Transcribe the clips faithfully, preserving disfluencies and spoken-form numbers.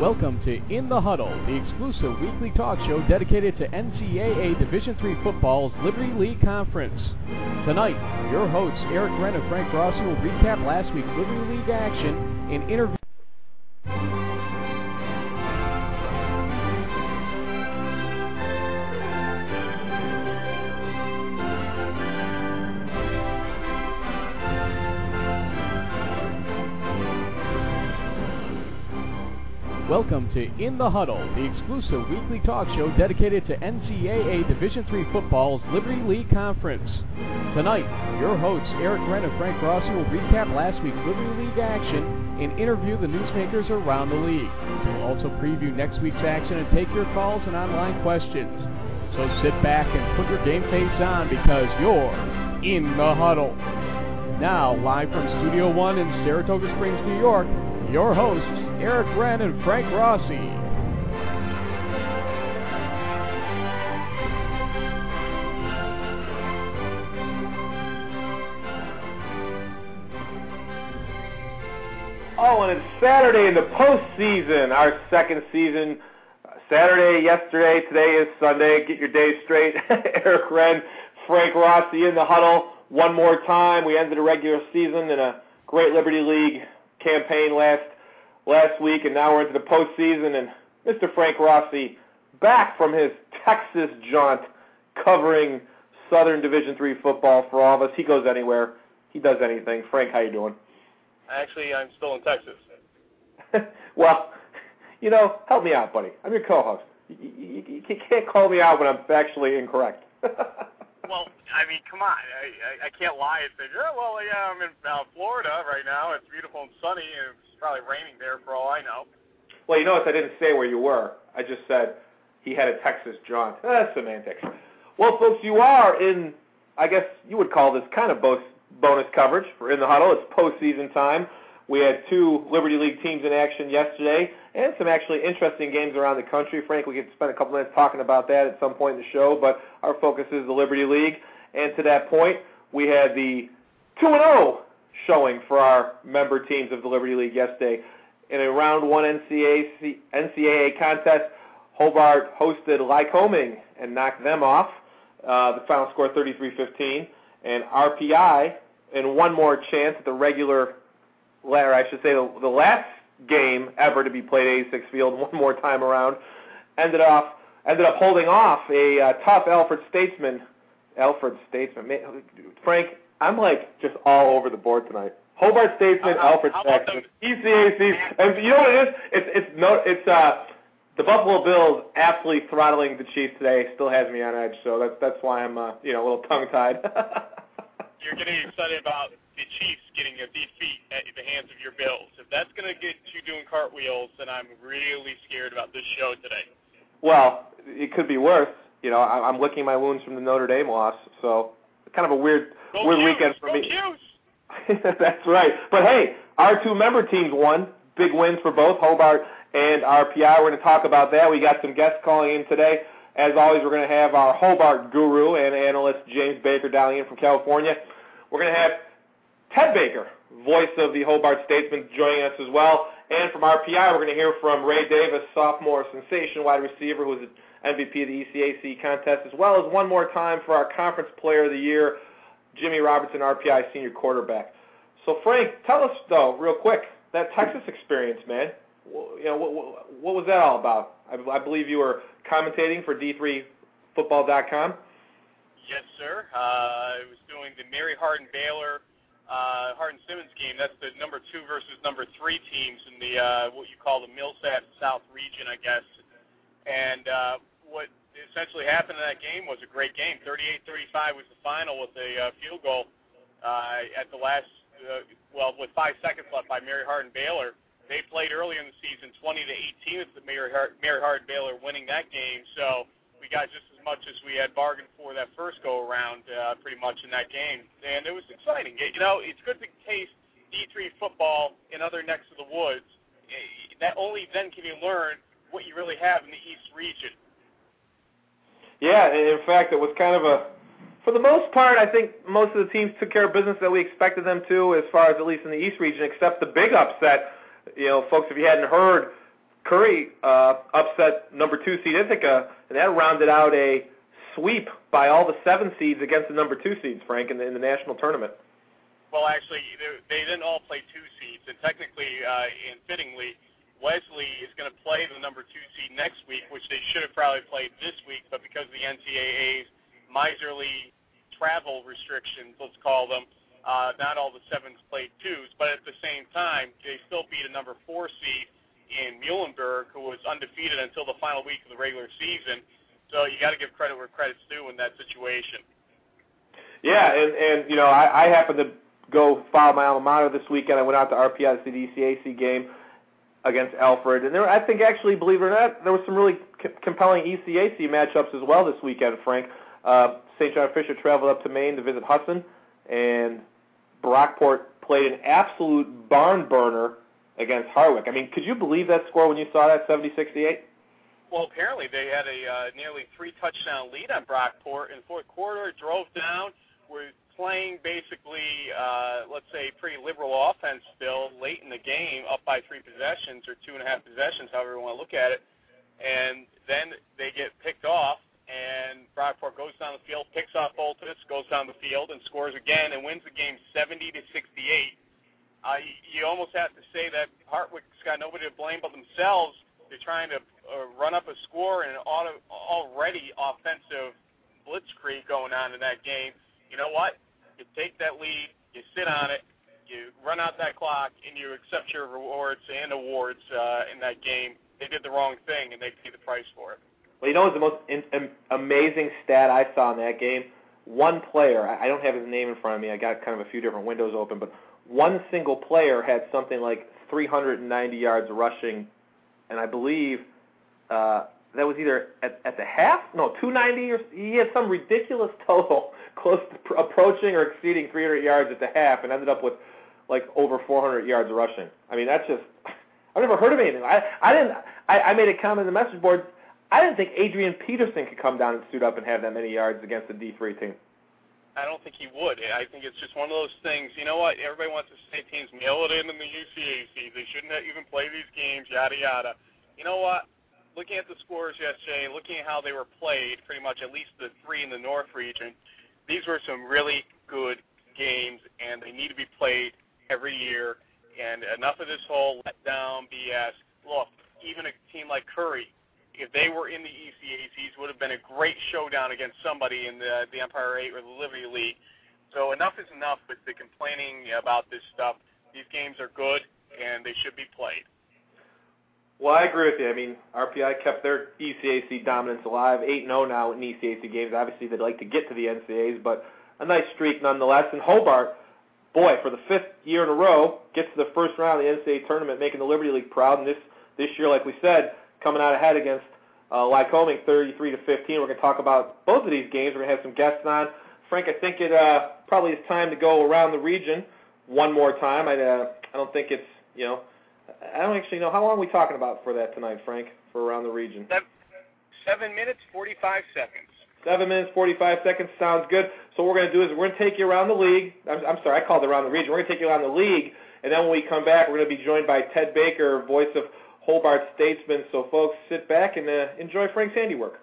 Welcome to In the Huddle, the exclusive weekly talk show dedicated to N C double A Division three football's Liberty League Conference. Tonight, your hosts Eric Wren and Frank Rossi will recap last week's Liberty League action and interview. Welcome to In the Huddle, the exclusive weekly talk show dedicated to N C double A Division three football's Liberty League Conference. Tonight, your hosts Eric Wren and Frank Rossi will recap last week's Liberty League action and interview the newsmakers around the league. We'll also preview next week's action and take your calls and online questions. So sit back and put your game face on because you're in the huddle. Now, live from Studio one in Saratoga Springs, New York, your hosts, Eric Wren and Frank Rossi. Oh, and it's Saturday in the postseason, our second season. Saturday, yesterday, today is Sunday. Get your days straight. Eric Wren, Frank Rossi in the huddle one more time. We ended a regular season in a great Liberty League campaign last last week, and now we're into the postseason, and Mister Frank Rossi back from his Texas jaunt covering Southern Division three football for all of us. He goes anywhere. He does anything. Frank, how you doing? Actually, I'm still in Texas. Well, you know, help me out, buddy. I'm your co-host. You, you, you can't call me out when I'm factually incorrect. Well, I mean, come on. I, I I can't lie and say, oh, well, yeah, I'm in uh, Florida right now. It's beautiful and sunny, and it's probably raining there for all I know. Well, you notice I didn't say where you were. I just said he had a Texas jaunt. That's ah, semantics. Well, folks, you are in, I guess you would call this kind of bo- bonus coverage for In the Huddle. It's postseason time. We had two Liberty League teams in action yesterday and some actually interesting games around the country. Frank, we could spend a couple minutes talking about that at some point in the show, but our focus is the Liberty League. And to that point, we had the two and oh showing for our member teams of the Liberty League yesterday. In a round one N C double A contest, Hobart hosted Lycoming and knocked them off. Uh, the final score thirty-three fifteen. And R P I, in one more chance at the regular Or I should say the, the last game ever to be played at eighty-six Field, one more time around, ended off ended up holding off a uh, tough Alfred statesman. Alfred statesman, man, Frank. I'm like just all over the board tonight. Hobart statesman, uh, Alfred statesman, E C A C, and you know what it is? It's it's no it's uh the Buffalo Bills absolutely throttling the Chiefs today. Still has me on edge, so that's that's why I'm uh, you know a little tongue tied. You're getting excited about the Chiefs getting a defeat at the hands of your Bills. If that's going to get you doing cartwheels, then I'm really scared about this show today. Well, it could be worse. You know, I'm licking my wounds from the Notre Dame loss, so kind of a weird, go weird Hughes, weekend for go me. That's right. But hey, our two member teams won. Big wins for both Hobart and R P I. We're going to talk about that. We got some guests calling in today. As always, we're going to have our Hobart guru and analyst James Baker dialing in from California. We're going to have Ted Baker, voice of the Hobart Statesman, joining us as well. And from R P I, we're going to hear from Ray Davis, sophomore sensation wide receiver, who was M V P of the E C A C contest, as well as one more time for our Conference Player of the Year, Jimmy Robertson, R P I senior quarterback. So, Frank, tell us, though, real quick, that Texas experience, man. You know, what, what, what was that all about? I, I believe you were commentating for D three football dot com. Yes, sir. Uh, I was doing the Mary Hardin-Baylor uh, Hardin-Simmons game. That's the number two versus number three teams in the uh, what you call the Millsap South region, I guess. And uh, what essentially happened in that game was a great game. thirty-eight thirty-five was the final with a uh, field goal uh, at the last, uh, well, with five seconds left by Mary Hardin-Baylor. They played earlier in the season, twenty to eighteen, with Mary Hardin-Baylor winning that game. So we got just as much as we had bargained for that first go-around, uh, pretty much in that game. And it was exciting. You know, it's good to taste D three football in other necks of the woods. That only then can you learn what you really have in the East region. Yeah, in fact, it was kind of a, for the most part, I think most of the teams took care of business that we expected them to, as far as at least in the East region, except the big upset. You know, folks, if you hadn't heard, Curry uh, upset number two seed Ithaca, and that rounded out a sweep by all the seven seeds against the number two seeds, Frank, in the, in the national tournament. Well, actually, they, they didn't all play two seeds, and technically uh, and fittingly, Wesley is going to play the number two seed next week, which they should have probably played this week, but because of the N C A A's miserly travel restrictions, let's call them, Uh, not all the sevens played twos, but at the same time, they still beat a number four seed in Muhlenberg, who was undefeated until the final week of the regular season. So you got to give credit where credit's due in that situation. Yeah, and, and you know, I, I happened to go follow my alma mater this weekend. I went out to R P I to see the E C A C game against Alfred, and there, I think actually, believe it or not, there was some really c- compelling E C A C matchups as well this weekend, Frank. Uh, Saint John Fisher traveled up to Maine to visit Hudson, and Brockport played an absolute barn burner against Harwick. I mean, could you believe that score when you saw that, seventy sixty-eight? Well, apparently they had a uh, nearly three-touchdown lead on Brockport in the fourth quarter. Drove down. We're playing basically, uh, let's say, pretty liberal offense still late in the game, up by three possessions or two and a half possessions, however you want to look at it. And then they get picked off. And Brockport goes down the field, picks off Boltis, goes down the field, and scores again and wins the game seventy to sixty-eight. Uh, you, you almost have to say that Hartwick's got nobody to blame but themselves. They're trying to uh, run up a score and an auto, already offensive blitzkrieg going on in that game. You know what? You take that lead, you sit on it, you run out that clock, and you accept your rewards and awards uh, in that game. They did the wrong thing, and they pay the price for it. Well, you know what's the most in, um, amazing stat I saw in that game? One player, I, I don't have his name in front of me. I got kind of a few different windows open, but one single player had something like three hundred ninety yards rushing, and I believe uh, that was either at, at the half, no, two ninety, or he had some ridiculous total close to pr- approaching or exceeding three hundred yards at the half, and ended up with like over four hundred yards rushing. I mean, that's just, I've never heard of anything. I, I didn't. I, I made a comment in the message board. I didn't think Adrian Peterson could come down and suit up and have that many yards against the D three team. I don't think he would. I think it's just one of those things. You know what? Everybody wants to say teams mail it in in the U C A C. They shouldn't even play these games, yada, yada. You know what? Looking at the scores yesterday, looking at how they were played, pretty much at least the three in the North region, these were some really good games, and they need to be played every year. And enough of this whole letdown B S. Look, even a team like Curry, if they were in the E C A Cs, would have been a great showdown against somebody in the, the Empire eight or the Liberty League. So enough is enough with the complaining about this stuff. These games are good, and they should be played. Well, I agree with you. I mean, R P I kept their E C A C dominance alive, eight and oh now in E C A C games. Obviously, they'd like to get to the N C A As, but a nice streak nonetheless. And Hobart, boy, for the fifth year in a row, gets to the first round of the N C A A tournament, making the Liberty League proud. And this, this year, like we said, coming out ahead against uh, Lycoming, thirty-three to fifteen. We're going to talk about both of these games. We're going to have some guests on. Frank, I think it uh, probably is time to go around the region one more time. I uh, I don't think it's, you know, I don't actually know. How long are we talking about for that tonight, Frank, for around the region? Seven, seven minutes, forty-five seconds. Seven minutes, forty-five seconds. Sounds good. So what we're going to do is we're going to take you around the league. I'm, I'm sorry, I called it around the region. We're going to take you around the league, and then when we come back, we're going to be joined by Ted Baker, voice of Hobart Statesman. So, folks, sit back and uh, enjoy Frank's handiwork.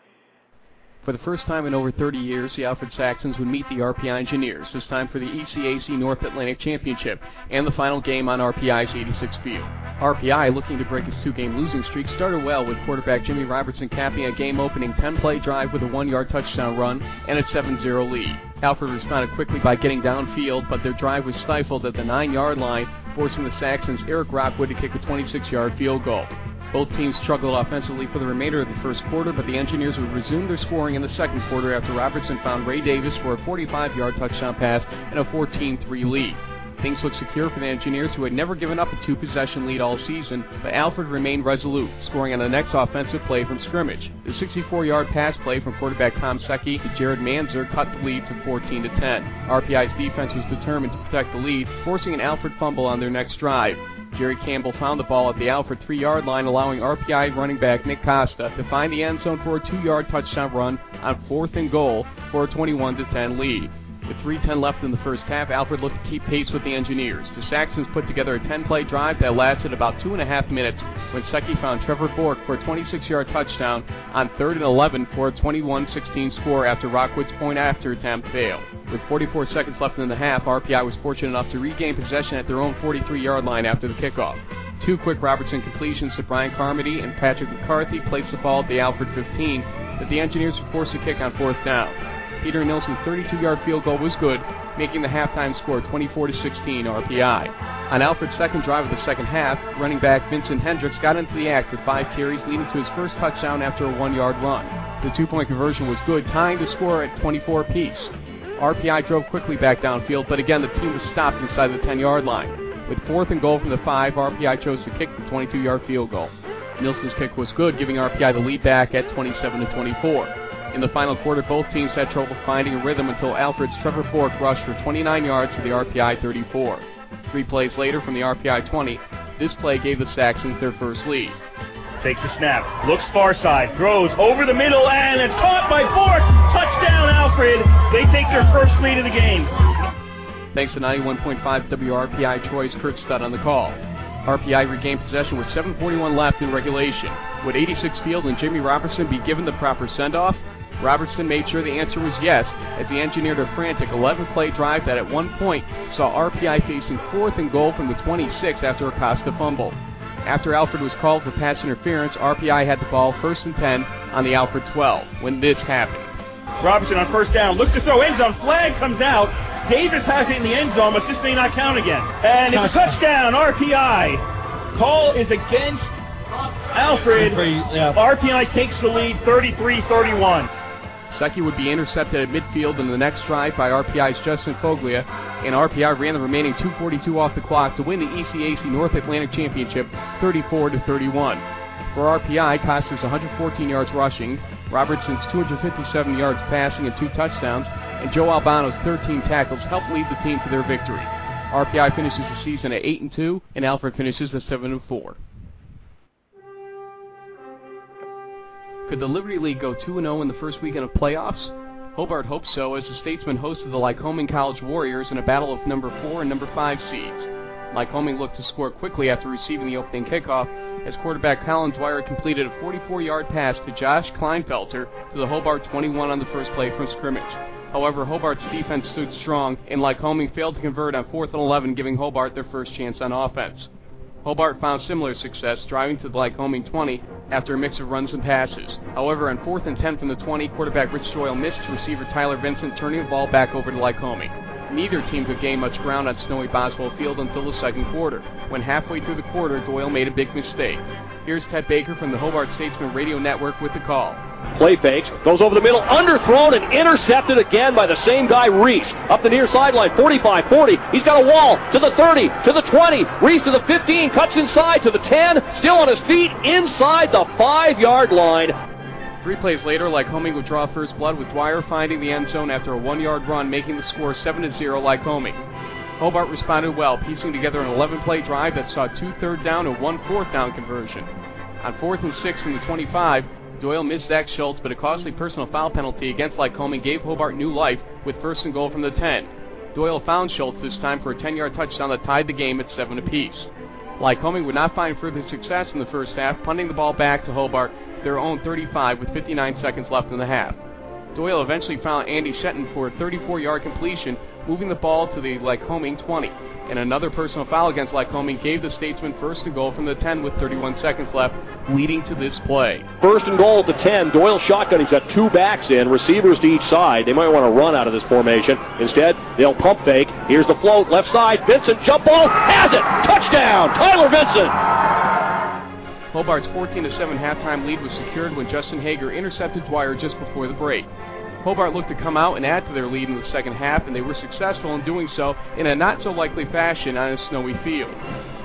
For the first time in over thirty years, the Alfred Saxons would meet the R P I Engineers, this time for the E C A C North Atlantic Championship, and the final game on R P I's eighty-six Field. R P I, looking to break its two-game losing streak, started well with quarterback Jimmy Robertson capping a game-opening ten-play drive with a one-yard touchdown run and a seven zero lead. Alfred responded quickly by getting downfield, but their drive was stifled at the nine-yard line, forcing the Saxons' Eric Rockwood to kick a twenty-six-yard field goal. Both teams struggled offensively for the remainder of the first quarter, but the Engineers would resume their scoring in the second quarter after Robertson found Ray Davis for a forty-five-yard touchdown pass and a fourteen three lead. Things looked secure for the Engineers, who had never given up a two-possession lead all season, but Alfred remained resolute, scoring on the next offensive play from scrimmage. The sixty-four-yard pass play from quarterback Tom Secchi to Jared Manzer cut the lead to fourteen to ten. R P I's defense was determined to protect the lead, forcing an Alfred fumble on their next drive. Jerry Campbell found the ball at the Alfred three-yard line, allowing R P I running back Nick Costa to find the end zone for a two-yard touchdown run on fourth and goal for a twenty-one to ten lead. With three ten left in the first half, Alfred looked to keep pace with the Engineers. The Saxons put together a ten-play drive that lasted about two and a half minutes when Secchi found Trevor Bork for a twenty-six-yard touchdown on third and eleven for a twenty-one sixteen score after Rockwood's point-after attempt failed. With forty-four seconds left in the half, R P I was fortunate enough to regain possession at their own forty-three-yard line after the kickoff. Two quick Robertson completions to Brian Carmody and Patrick McCarthy placed the ball at the Alfred fifteen, but the Engineers were forced to kick on fourth down. Peter Nilsson's thirty-two-yard field goal was good, making the halftime score twenty-four to sixteen R P I. On Alfred's second drive of the second half, running back Vincent Hendricks got into the act with five carries, leading to his first touchdown after a one-yard run. The two-point conversion was good, tying the score at twenty-four apiece. R P I drove quickly back downfield, but again the team was stopped inside the ten-yard line. With fourth and goal from the five, R P I chose to kick the twenty-two-yard field goal. Nilsson's kick was good, giving R P I the lead back at twenty-seven to twenty-four. In the final quarter, both teams had trouble finding a rhythm until Alfred's Trevor Bork rushed for twenty-nine yards to the R P I thirty-four. Three plays later from the R P I twenty, this play gave the Saxons their first lead. Takes the snap, looks far side, throws over the middle, and it's caught by Bork! Touchdown, Alfred! They take their first lead of the game. Thanks to ninety-one point five W R P I Troy's Kurt Studd on the call. R P I regained possession with seven forty-one left in regulation. Would eighty-six Field and Jimmy Robertson be given the proper send-off? Robertson made sure the answer was yes, as he engineered a frantic eleven-play drive that at one point saw R P I facing fourth and goal from the twenty-six after a Costa fumble. After Alfred was called for pass interference, R P I had the ball first and ten on the Alfred twelve when this happened. Robertson on first down, looks to throw, end zone, flag comes out. Davis has it in the end zone, but this may not count again. And it's a touchdown, R P I. Call is against Alfred. Yeah. R P I takes the lead thirty-three thirty-one. Secchi would be intercepted at midfield in the next drive by R P I's Justin Foglia, and R P I ran the remaining two forty-two off the clock to win the E C A C North Atlantic Championship thirty-four to thirty-one. For R P I, Costa's one hundred fourteen yards rushing, Robertson's two hundred fifty-seven yards passing and two touchdowns, and Joe Albano's thirteen tackles helped lead the team to their victory. R P I finishes the season at eight and two, and Alfred finishes at seven and four. Could the Liberty League go two and oh in the first weekend of playoffs? Hobart hopes so, as the Statesmen hosted the Lycoming College Warriors in a battle of number four and number five seeds. Lycoming looked to score quickly after receiving the opening kickoff, as quarterback Colin Dwyer completed a forty-four-yard pass to Josh Kleinfelter to the Hobart twenty-one on the first play from scrimmage. However, Hobart's defense stood strong, and Lycoming failed to convert on fourth and eleven, giving Hobart their first chance on offense. Hobart found similar success, driving to the Lycoming twenty after a mix of runs and passes. However, on fourth and ten from the twenty, quarterback Rich Doyle missed receiver Tyler Vincent, turning the ball back over to Lycoming. Neither team could gain much ground on snowy Boswell Field until the second quarter. When halfway through the quarter, Doyle made a big mistake. Here's Ted Baker from the Hobart Statesman Radio Network with the call. Play fakes, goes over the middle, underthrown and intercepted again by the same guy, Reese. Up the near sideline, forty-five forty, he's got a wall, to the thirty, to the twenty, Reese to the fifteen, cuts inside to the ten, still on his feet, inside the five-yard line. Three plays later, Lycoming would draw first blood, with Dwyer finding the end zone after a one-yard run, making the score seven to zero Lycoming. Hobart responded well, piecing together an eleven-play drive that saw two third down and one fourth down conversion. On fourth and six from the twenty-five, Doyle missed Zach Schultz, but a costly personal foul penalty against Lycoming gave Hobart new life with first and goal from the ten. Doyle found Schultz this time for a ten-yard touchdown that tied the game at seven apiece. Lycoming would not find further success in the first half, punting the ball back to Hobart, their own thirty-five with fifty-nine seconds left in the half. Doyle eventually found Andy Shetton for a thirty-four-yard completion, moving the ball to the Lycoming twenty. And another personal foul against Lycoming gave the Statesmen first and goal from the ten with thirty-one seconds left, leading to this play. First and goal at the ten. Doyle shotgun. He's got two backs in, receivers to each side. They might want to run out of this formation. Instead, they'll pump fake. Here's the float. Left side. Vincent. Jump ball. Has it. Touchdown. Tyler Vincent. Hobart's fourteen to seven halftime lead was secured when Justin Hager intercepted Dwyer just before the break. Hobart looked to come out and add to their lead in the second half, and they were successful in doing so in a not-so-likely fashion on a snowy field.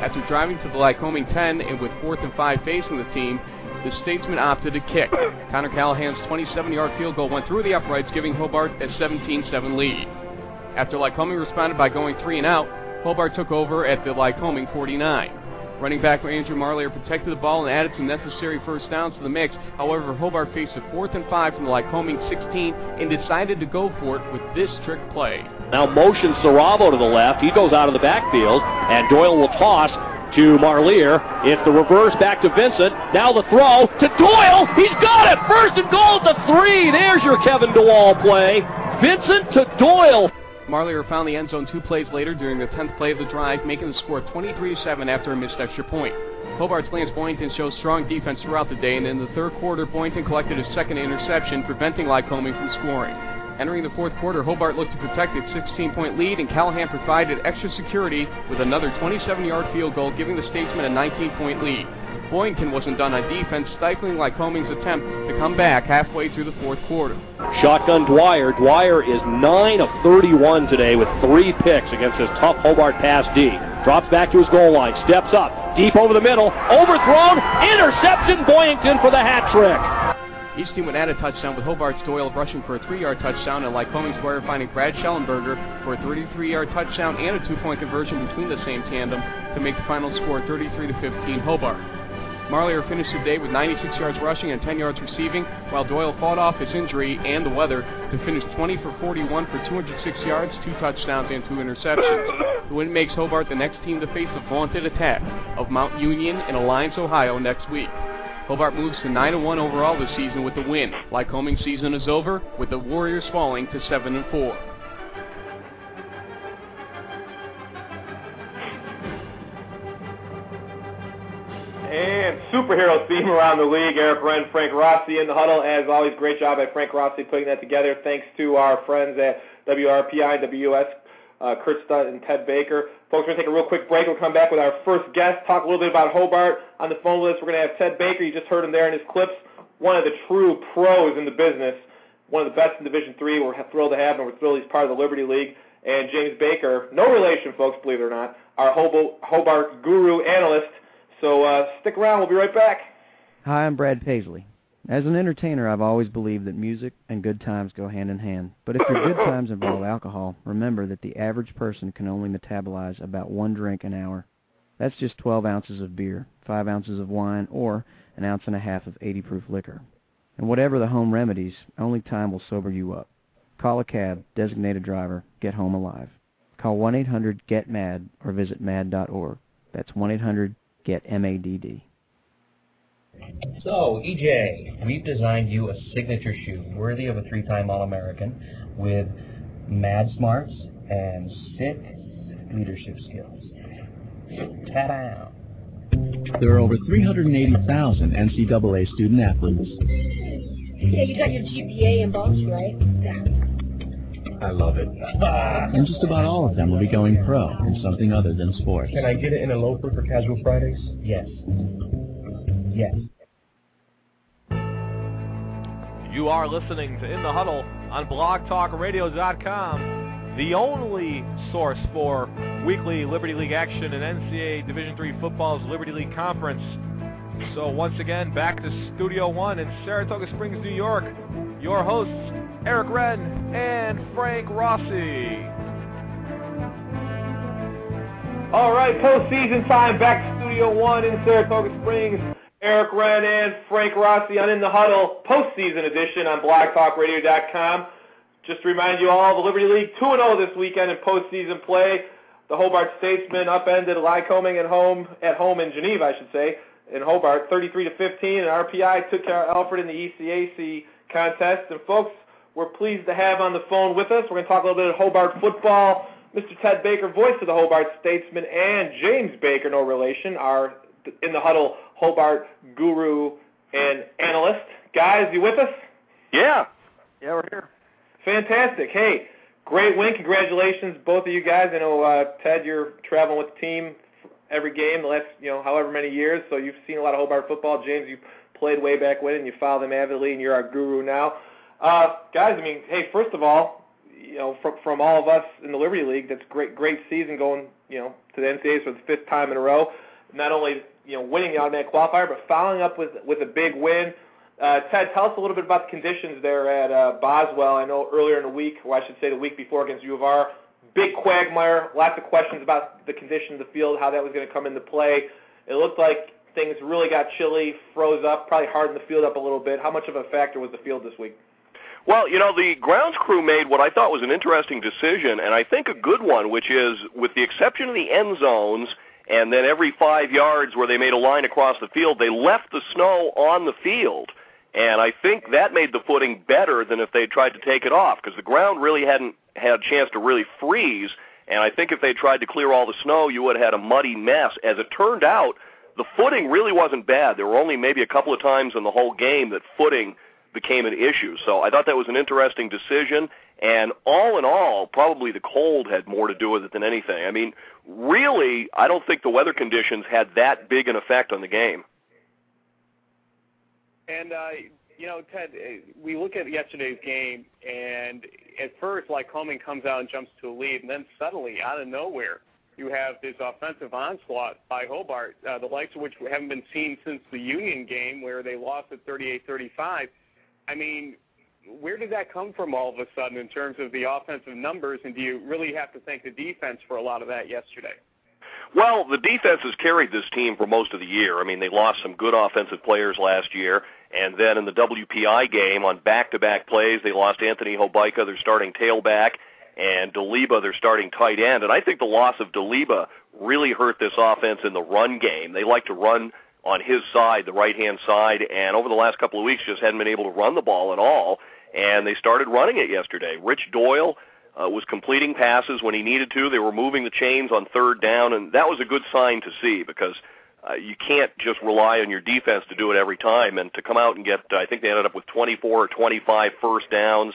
After driving to the Lycoming ten and with fourth and five facing the team, the Statesmen opted to kick. Connor Callahan's twenty-seven-yard field goal went through the uprights, giving Hobart a seventeen seven lead. After Lycoming responded by going three and out, Hobart took over at the Lycoming forty-nine. Running back Andrew Marlier protected the ball and added some necessary first downs to the mix. However, Hobart faced a fourth and five from the Lycoming sixteen and decided to go for it with this trick play. Now motions Saravo to the left. He goes out of the backfield, and Doyle will toss to Marlier. It's the reverse back to Vincent. Now the throw to Doyle. He's got it! First and goal at the three. There's your Kevin DeWall play. Vincent to Doyle. Marlier found the end zone two plays later during the tenth play of the drive, making the score twenty-three to seven after a missed extra point. Hobart's Lance Boynton showed strong defense throughout the day, and in the third quarter, Boynton collected his second interception, preventing Lycoming from scoring. Entering the fourth quarter, Hobart looked to protect its sixteen-point lead, and Callahan provided extra security with another twenty-seven-yard field goal, giving the Statesmen a nineteen-point lead. Boynton wasn't done on defense, stifling Lycoming's attempt to come back halfway through the fourth quarter. Shotgun Dwyer. Dwyer is nine of thirty-one today with three picks against his tough Hobart pass D. Drops back to his goal line, steps up, deep over the middle, overthrown, interception, Boynton for the hat trick. Each team would add a touchdown, with Hobart's Doyle rushing for a three-yard touchdown and Lycoming's Dwyer finding Brad Schellenberger for a thirty-three-yard touchdown and a two-point conversion between the same tandem to make the final score thirty-three to fifteen Hobart. Marlier finished the day with ninety-six yards rushing and ten yards receiving, while Doyle fought off his injury and the weather to finish twenty for forty-one for two hundred six yards, two touchdowns, and two interceptions. The win makes Hobart the next team to face the vaunted attack of Mount Union in Alliance, Ohio next week. Hobart moves to nine and one overall this season with the win. Lycoming season is over, with the Warriors falling to seven and four. And superhero theme around the league. Eric Wren, Frank Rossi in the huddle. As always, great job by Frank Rossi putting that together. Thanks to our friends at W R P I and W S, uh, Kurt Stutt and Ted Baker. Folks, we're going to take a real quick break. We'll come back with our first guest, talk a little bit about Hobart. On the phone with us, we're going to have Ted Baker. You just heard him there in his clips. One of the true pros in the business. One of the best in Division three. We're thrilled to have him. We're thrilled he's part of the Liberty League. And James Baker, no relation, folks, believe it or not, our Hobart guru analyst. So uh, stick around. We'll be right back. Hi, I'm Brad Paisley. As an entertainer, I've always believed that music and good times go hand in hand. But if your good times involve alcohol, remember that the average person can only metabolize about one drink an hour. That's just twelve ounces of beer, five ounces of wine, or an ounce and a half of eighty proof liquor. And whatever the home remedies, only time will sober you up. Call a cab, designate a driver, get home alive. Call one eight hundred get mad or visit mad dot org. That's one eight hundred get mad. Get M A D D. So, E J, we've designed you a signature shoe worthy of a three-time All-American with mad smarts and sick leadership skills. Ta-da! There are over three hundred eighty thousand N C double A student-athletes. Yeah, you got your G P A in box, right? Yeah. I love it. And just about all of them will be going pro in something other than sports. Can I get it in a loafer for casual Fridays? Yes. Yes. You are listening to In the Huddle on blog talk radio dot com, the only source for weekly Liberty League action in N C double A Division three football's Liberty League Conference. So once again, back to Studio one in Saratoga Springs, New York. Your hosts, Eric Wren and Frank Rossi. All right, postseason time. Back to Studio one in Saratoga Springs. Eric Wren and Frank Rossi on In the Huddle, postseason edition on blog talk radio dot com. Just to remind you all, the Liberty League two and oh this weekend in postseason play. The Hobart Statesmen upended Lycoming at home, at home in Geneva, I should say, in Hobart, thirty-three to fifteen. And R P I took care of Alfred in the E C A C contest. And folks, we're pleased to have on the phone with us. We're going to talk a little bit of Hobart football. Mister Ted Baker, voice of the Hobart Statesman, and James Baker, no relation, our In the Huddle Hobart guru and analyst. Guys, you with us? Yeah. Yeah, we're here. Fantastic. Hey, great win. Congratulations, both of you guys. I know, uh, Ted, you're traveling with the team every game the last, you know, however many years, so you've seen a lot of Hobart football. James, you played way back when, and you follow them avidly, and you're our guru now. Uh, guys, I mean, hey, first of all, you know, from from all of us in the Liberty League, that's great, great season going, you know, to the N C A As for the fifth time in a row. Not only, you know, winning the automatic qualifier, but following up with with a big win. Uh, Ted, tell us a little bit about the conditions there at uh, Boswell. I know earlier in the week, or I should say the week before against U of R, big quagmire, lots of questions about the condition of the field, how that was going to come into play. It looked like things really got chilly, froze up, probably hardened the field up a little bit. How much of a factor was the field this week? Well, you know, the grounds crew made what I thought was an interesting decision, and I think a good one, which is, with the exception of the end zones, and then every five yards where they made a line across the field, they left the snow on the field. And I think that made the footing better than if they tried to take it off, because the ground really hadn't had a chance to really freeze, and I think if they tried to clear all the snow, you would have had a muddy mess. As it turned out, the footing really wasn't bad. There were only maybe a couple of times in the whole game that footing became an issue. So I thought that was an interesting decision, and all in all, probably the cold had more to do with it than anything. I mean, really, I don't think the weather conditions had that big an effect on the game. And, uh, you know, Ted, we look at yesterday's game, and at first, Lycoming comes out and jumps to a lead, and then suddenly, out of nowhere, you have this offensive onslaught by Hobart, uh, the likes of which haven't been seen since the Union game where they lost at thirty-eight thirty-five. I mean, where did that come from all of a sudden in terms of the offensive numbers, and do you really have to thank the defense for a lot of that yesterday? Well, the defense has carried this team for most of the year. I mean, they lost some good offensive players last year, and then in the W P I game on back-to-back plays, they lost Anthony Hobica, their starting tailback, and DeLiba, their starting tight end. And I think the loss of DeLiba really hurt this offense in the run game. They like to run on his side, the right-hand side, and over the last couple of weeks just hadn't been able to run the ball at all, and they started running it yesterday. Rich Doyle uh, was completing passes when he needed to. They were moving the chains on third down, and that was a good sign to see, because uh, you can't just rely on your defense to do it every time, and to come out and get, I think they ended up with twenty-four or twenty-five first downs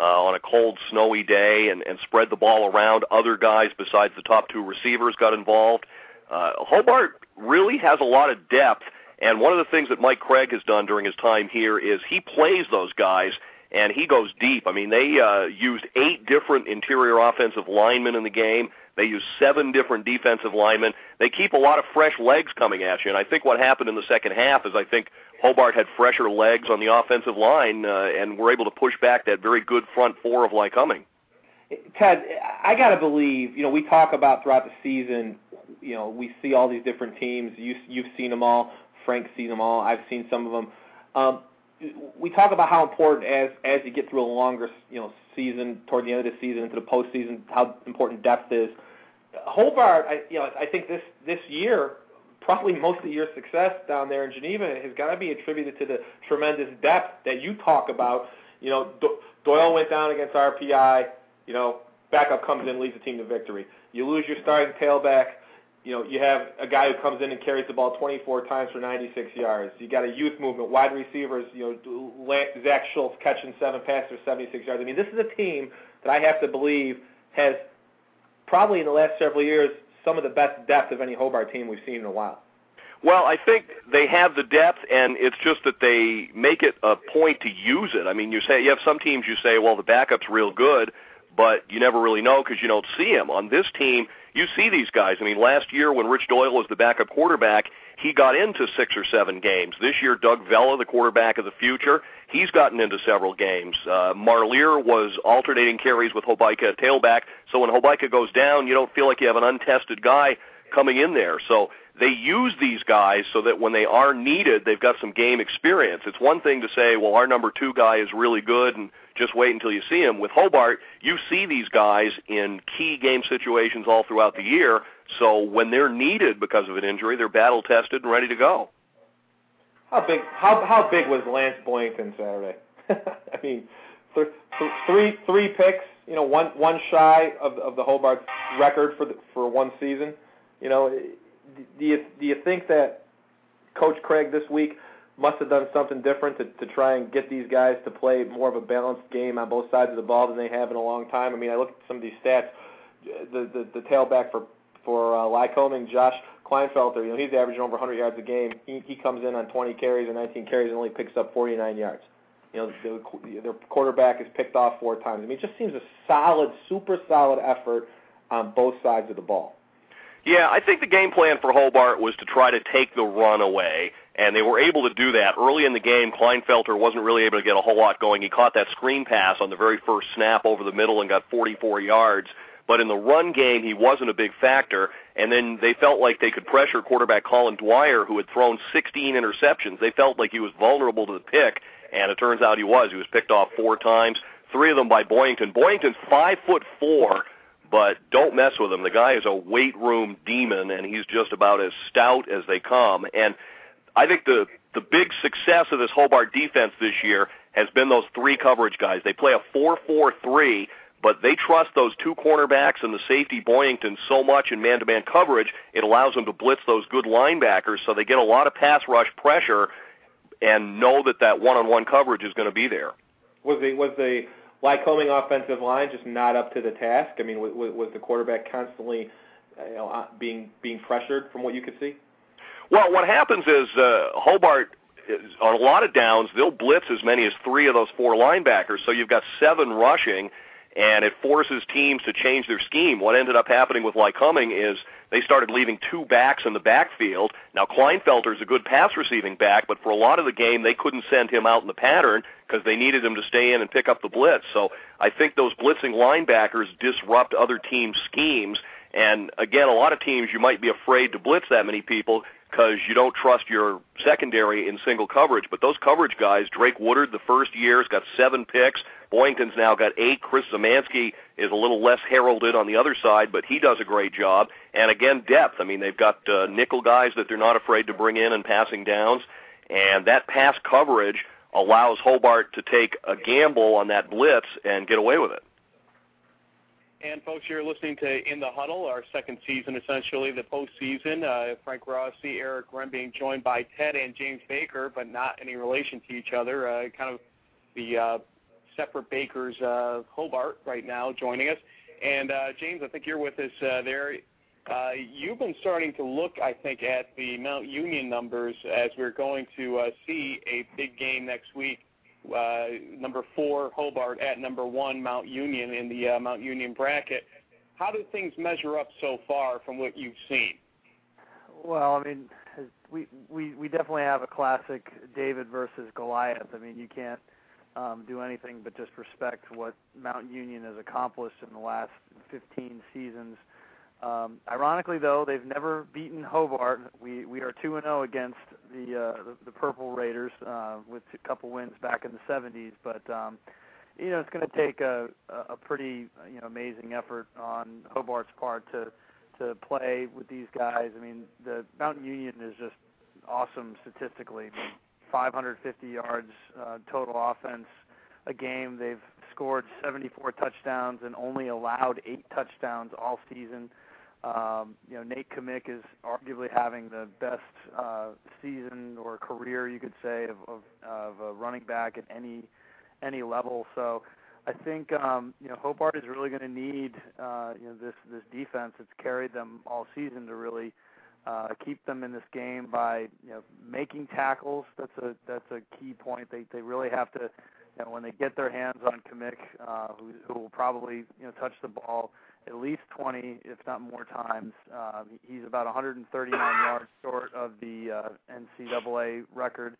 uh, on a cold, snowy day, and, and spread the ball around. Other guys besides the top two receivers got involved. Uh, Hobart really has a lot of depth, and one of the things that Mike Craig has done during his time here is he plays those guys, and he goes deep. I mean, they uh, used eight different interior offensive linemen in the game. They used seven different defensive linemen. They keep a lot of fresh legs coming at you, and I think what happened in the second half is I think Hobart had fresher legs on the offensive line uh, and were able to push back that very good front four of Lycoming. Ted, I got to believe, you know, we talk about throughout the season, you know, we see all these different teams. You, you've seen them all. Frank's seen them all. I've seen some of them. Um, we talk about how important as as you get through a longer, you know, season, toward the end of the season, into the postseason, how important depth is. Hobart, I, you know, I think this, this year, probably most of the year's success down there in Geneva has got to be attributed to the tremendous depth that you talk about. You know, Do- Doyle went down against R P I. You know, backup comes in, leads the team to victory. You lose your starting tailback. You know, you have a guy who comes in and carries the ball twenty-four times for ninety-six yards. You got a youth movement, wide receivers. You know, Zach Schultz catching seven passes for seventy-six yards. I mean, this is a team that I have to believe has probably in the last several years some of the best depth of any Hobart team we've seen in a while. Well, I think they have the depth, and it's just that they make it a point to use it. I mean, you say you have some teams you say, well, the backup's real good, but you never really know because you don't see him. On this team, you see these guys. I mean, last year when Rich Doyle was the backup quarterback, he got into six or seven games. This year, Doug Vella, the quarterback of the future, he's gotten into several games. Uh, Marlier was alternating carries with Hobica tailback, so when Hobica goes down, you don't feel like you have an untested guy coming in there. So they use these guys so that when they are needed, they've got some game experience. It's one thing to say, well, our number two guy is really good, and just wait until you see him. With Hobart, you see these guys in key game situations all throughout the year, so when they're needed because of an injury, they're battle-tested and ready to go. How big How how big was Lance Boynton Saturday? I mean, th- th- three three picks. You know, one one shy of of the Hobart record for the, for one season. You know, do you do you think that Coach Craig this week must have done something different to, to try and get these guys to play more of a balanced game on both sides of the ball than they have in a long time? I mean, I look at some of these stats. The the, the tailback for for uh, Lycoming, Josh Kleinfelter, you know, he's averaging over one hundred yards a game. He he comes in on twenty carries or nineteen carries and only picks up forty-nine yards. You know, the, their quarterback is picked off four times. I mean, it just seems a solid, super solid effort on both sides of the ball. Yeah, I think the game plan for Hobart was to try to take the run away, and they were able to do that. Early in the game, Kleinfelter wasn't really able to get a whole lot going. He caught that screen pass on the very first snap over the middle and got forty-four yards. But in the run game, he wasn't a big factor, and then they felt like they could pressure quarterback Colin Dwyer, who had thrown sixteen interceptions. They felt like he was vulnerable to the pick, and it turns out he was. He was picked off four times, three of them by Boynton. Boynton's five foot four, but don't mess with him. The guy is a weight room demon, and he's just about as stout as they come. And I think the the big success of this Hobart defense this year has been those three coverage guys. They play a four four three. But they trust those two cornerbacks and the safety Boynton so much in man-to-man coverage, it allows them to blitz those good linebackers, so they get a lot of pass rush pressure and know that that one-on-one coverage is going to be there. Was the was the Lycoming offensive line just not up to the task? I mean, was, was the quarterback constantly you know, being being pressured from what you could see? Well, what happens is uh, Hobart, on a lot of downs, they'll blitz as many as three of those four linebackers, so you've got seven rushing, and it forces teams to change their scheme. What ended up happening with Lycoming is they started leaving two backs in the backfield. Now, Kleinfelter's a good pass-receiving back, but for a lot of the game, they couldn't send him out in the pattern because they needed him to stay in and pick up the blitz. So I think those blitzing linebackers disrupt other teams' schemes. And, again, a lot of teams, you might be afraid to blitz that many people because you don't trust your secondary in single coverage. But those coverage guys, Drake Woodard the first year has got seven picks. Boynton's now got eight. Chris Zemanski is a little less heralded on the other side, but he does a great job. And, again, depth. I mean, they've got uh, nickel guys that they're not afraid to bring in and passing downs. And that pass coverage allows Hobart to take a gamble on that blitz and get away with it. And, folks, you're listening to In the Huddle, our second season, essentially, the postseason. Uh, Frank Rossi, Eric Wren being joined by Ted and James Baker, but not any relation to each other. Uh, kind of the uh, separate Bakers of Hobart right now joining us. And, uh, James, I think you're with us uh, there. Uh, you've been starting to look, I think, at the Mount Union numbers as we're going to uh, see a big game next week. Uh, number four, Hobart, at number one, Mount Union, in the uh, Mount Union bracket. How do things measure up so far from what you've seen? Well, I mean, we we, we definitely have a classic David versus Goliath. I mean, you can't um, do anything but just respect what Mount Union has accomplished in the last fifteen seasons. Um, ironically, though, they've never beaten Hobart. We we are two and zero against the, uh, the the Purple Raiders uh, with a couple wins back in the seventies. But um, you know, it's going to take a a pretty you know amazing effort on Hobart's part to to play with these guys. I mean, the Mount Union is just awesome statistically. I mean, five hundred fifty yards uh, total offense a game. They've scored seventy-four touchdowns and only allowed eight touchdowns all season. Um, you know, Nate Kmiec is arguably having the best uh, season or career, you could say, of, of, of a running back at any any level. So, I think um, you know Hobart is really going to need uh, you know this this defense that's carried them all season to really uh, keep them in this game by you know making tackles. That's a that's a key point. They they really have to. And when they get their hands on Kmiec, uh, who, who will probably you know touch the ball at least twenty, if not more times, uh, he's about one hundred thirty-nine yards short of the uh, N C double A record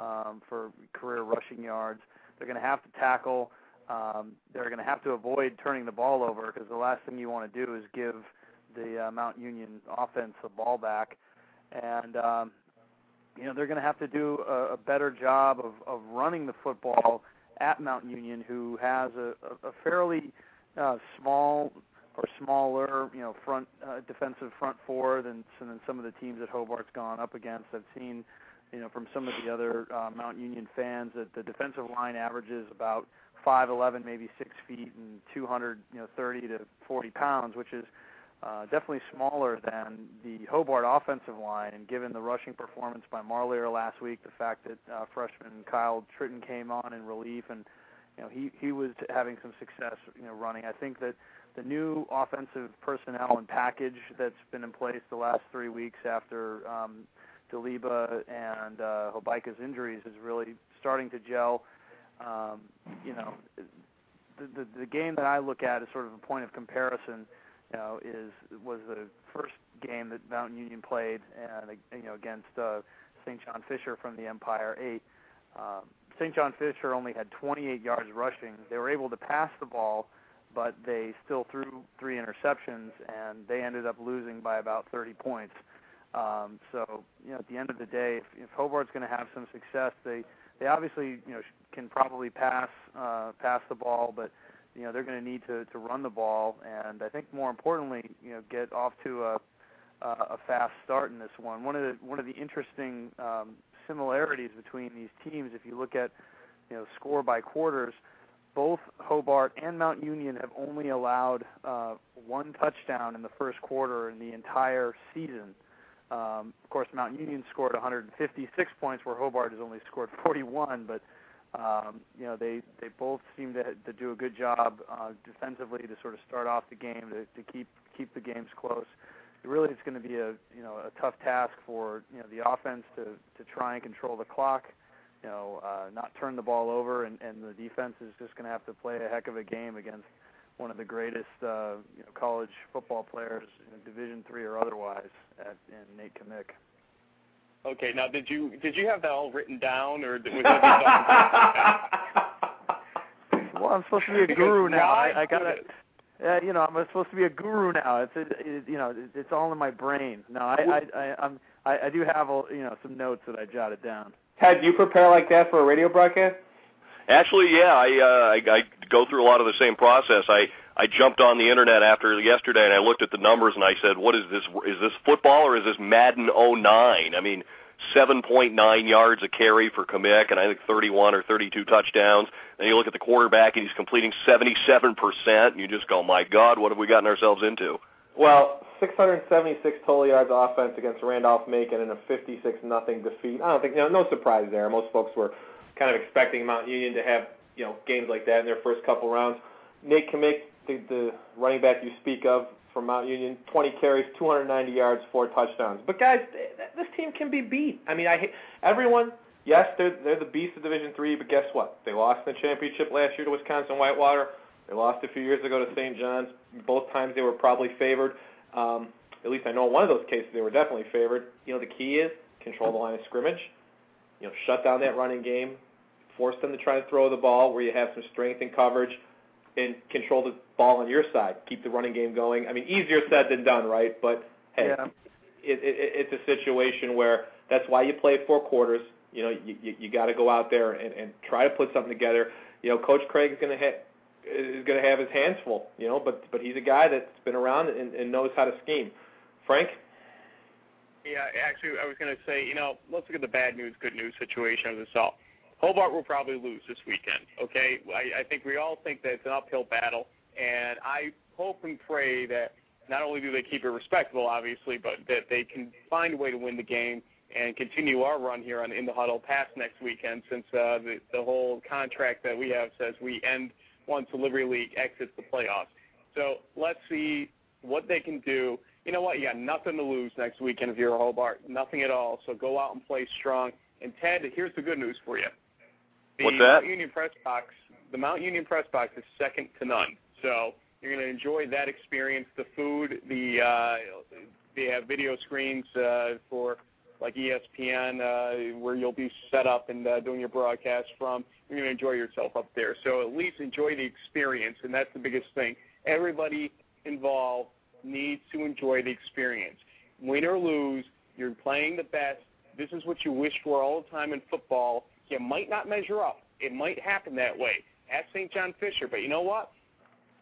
um, for career rushing yards. They're going to have to tackle. Um, they're going to have to avoid turning the ball over because the last thing you want to do is give the uh, Mount Union offense the ball back. And um, you know, they're going to have to do a, a better job of, of running the football at Mount Union, who has a, a fairly uh, small or smaller, you know, front uh, defensive front four than, than some of the teams that Hobart's gone up against. I've seen, you know, from some of the other uh, Mount Union fans that the defensive line averages about five eleven, maybe six feet, and two hundred, you know, thirty to forty pounds, which is uh, definitely smaller than the Hobart offensive line. And given the rushing performance by Marlier last week, the fact that uh, freshman Kyle Tritton came on in relief, and you know he he was having some success, you know, running. I think that the new offensive personnel and package that's been in place the last three weeks after um, Daliba and uh, Hobeika's injuries is really starting to gel. Um, you know, the, the the game that I look at as sort of a point of comparison, you know, is was the first game that Mount Union played, and you know against uh, Saint John Fisher from the Empire eight. Um, Saint John Fisher only had twenty-eight yards rushing. They were able to pass the ball, but they still threw three interceptions, and they ended up losing by about thirty points. Um, so, you know, at the end of the day, if, if Hobart's going to have some success, they, they obviously, you know, can probably pass uh, pass the ball, but, you know, they're going to need to to run the ball, and I think more importantly, you know, get off to a a fast start in this one. One of the one of the interesting um, similarities between these teams, if you look at, you know, score by quarters, both Hobart and Mount Union have only allowed uh, one touchdown in the first quarter in the entire season. Um, of course, Mount Union scored one hundred fifty-six points, where Hobart has only scored forty-one. But um, you know, they, they both seem to, to do a good job uh, defensively to sort of start off the game, to, to keep keep the games close. Really, it's going to be a you know a tough task for you know the offense to, to try and control the clock, you know, uh, not turn the ball over, and, and the defense is just going to have to play a heck of a game against one of the greatest uh, you know, college football players, you know, Division three or otherwise, at, in Nate Kmiec. Okay, now did you did you have that all written down, or was that something? Well, I'm supposed to be a guru now. I, I got to. Uh, you know, I'm supposed to be a guru now. It's it, it, you know, it, it's all in my brain. No, I I, I I'm I, I do have a, you know some notes that I jotted down. Ted, do you prepare like that for a radio broadcast? Actually, yeah, I, uh, I I go through a lot of the same process. I I jumped on the internet after yesterday and I looked at the numbers and I said, what is this? Is this football or is this Madden oh nine? I mean, seven point nine yards a carry for Kmiec, and I think thirty-one or thirty-two touchdowns. Then you look at the quarterback, and he's completing seventy-seven percent, and you just go, my God, what have we gotten ourselves into? Well, six hundred seventy-six total yards offense against Randolph-Macon in a fifty-six nothing defeat. I don't think, you know, no surprise there. Most folks were kind of expecting Mount Union to have, you know, games like that in their first couple rounds. Nate Kmiec, the, the running back you speak of, from Mount Union, twenty carries, two hundred ninety yards, four touchdowns. But guys, this team can be beat. I mean, I hate everyone. Yes, they're they're the beast of Division three, but guess what? They lost in the championship last year to Wisconsin Whitewater. They lost a few years ago to Saint John's. Both times they were probably favored. Um, at least I know in one of those cases they were definitely favored. You know, the key is control the line of scrimmage. You know, shut down that running game, force them to try to throw the ball where you have some strength and coverage, and control the ball on your side. Keep the running game going. I mean, easier said than done, right? But, hey, yeah. it, it, it's a situation where that's why you play four quarters. You know, you you, you got to go out there and, and try to put something together. You know, Coach Craig is going to ha- is going to have his hands full, you know, but, but he's a guy that's been around and, and knows how to scheme. Frank? Yeah, actually, I was going to say, you know, let's look at the bad news, good news situation of this all. Hobart will probably lose this weekend, okay? I, I think we all think that it's an uphill battle, and I hope and pray that not only do they keep it respectable, obviously, but that they can find a way to win the game and continue our run here on In the Huddle past next weekend, since uh, the, the whole contract that we have says we end once the Liberty League exits the playoffs. So let's see what they can do. You know what? You got nothing to lose next weekend if you're a Hobart, nothing at all. So go out and play strong. And, Ted, here's the good news for you. The What's that? Mount Union press box, the Mount Union press box is second to none. So you're going to enjoy that experience. The food, the uh, they have video screens uh, for like E S P N uh, where you'll be set up and uh, doing your broadcast from. You're going to enjoy yourself up there. So at least enjoy the experience, and that's the biggest thing. Everybody involved needs to enjoy the experience. Win or lose, you're playing the best. This is what you wish for all the time in football. You might not measure up. It might happen that way at Saint John Fisher, but you know what?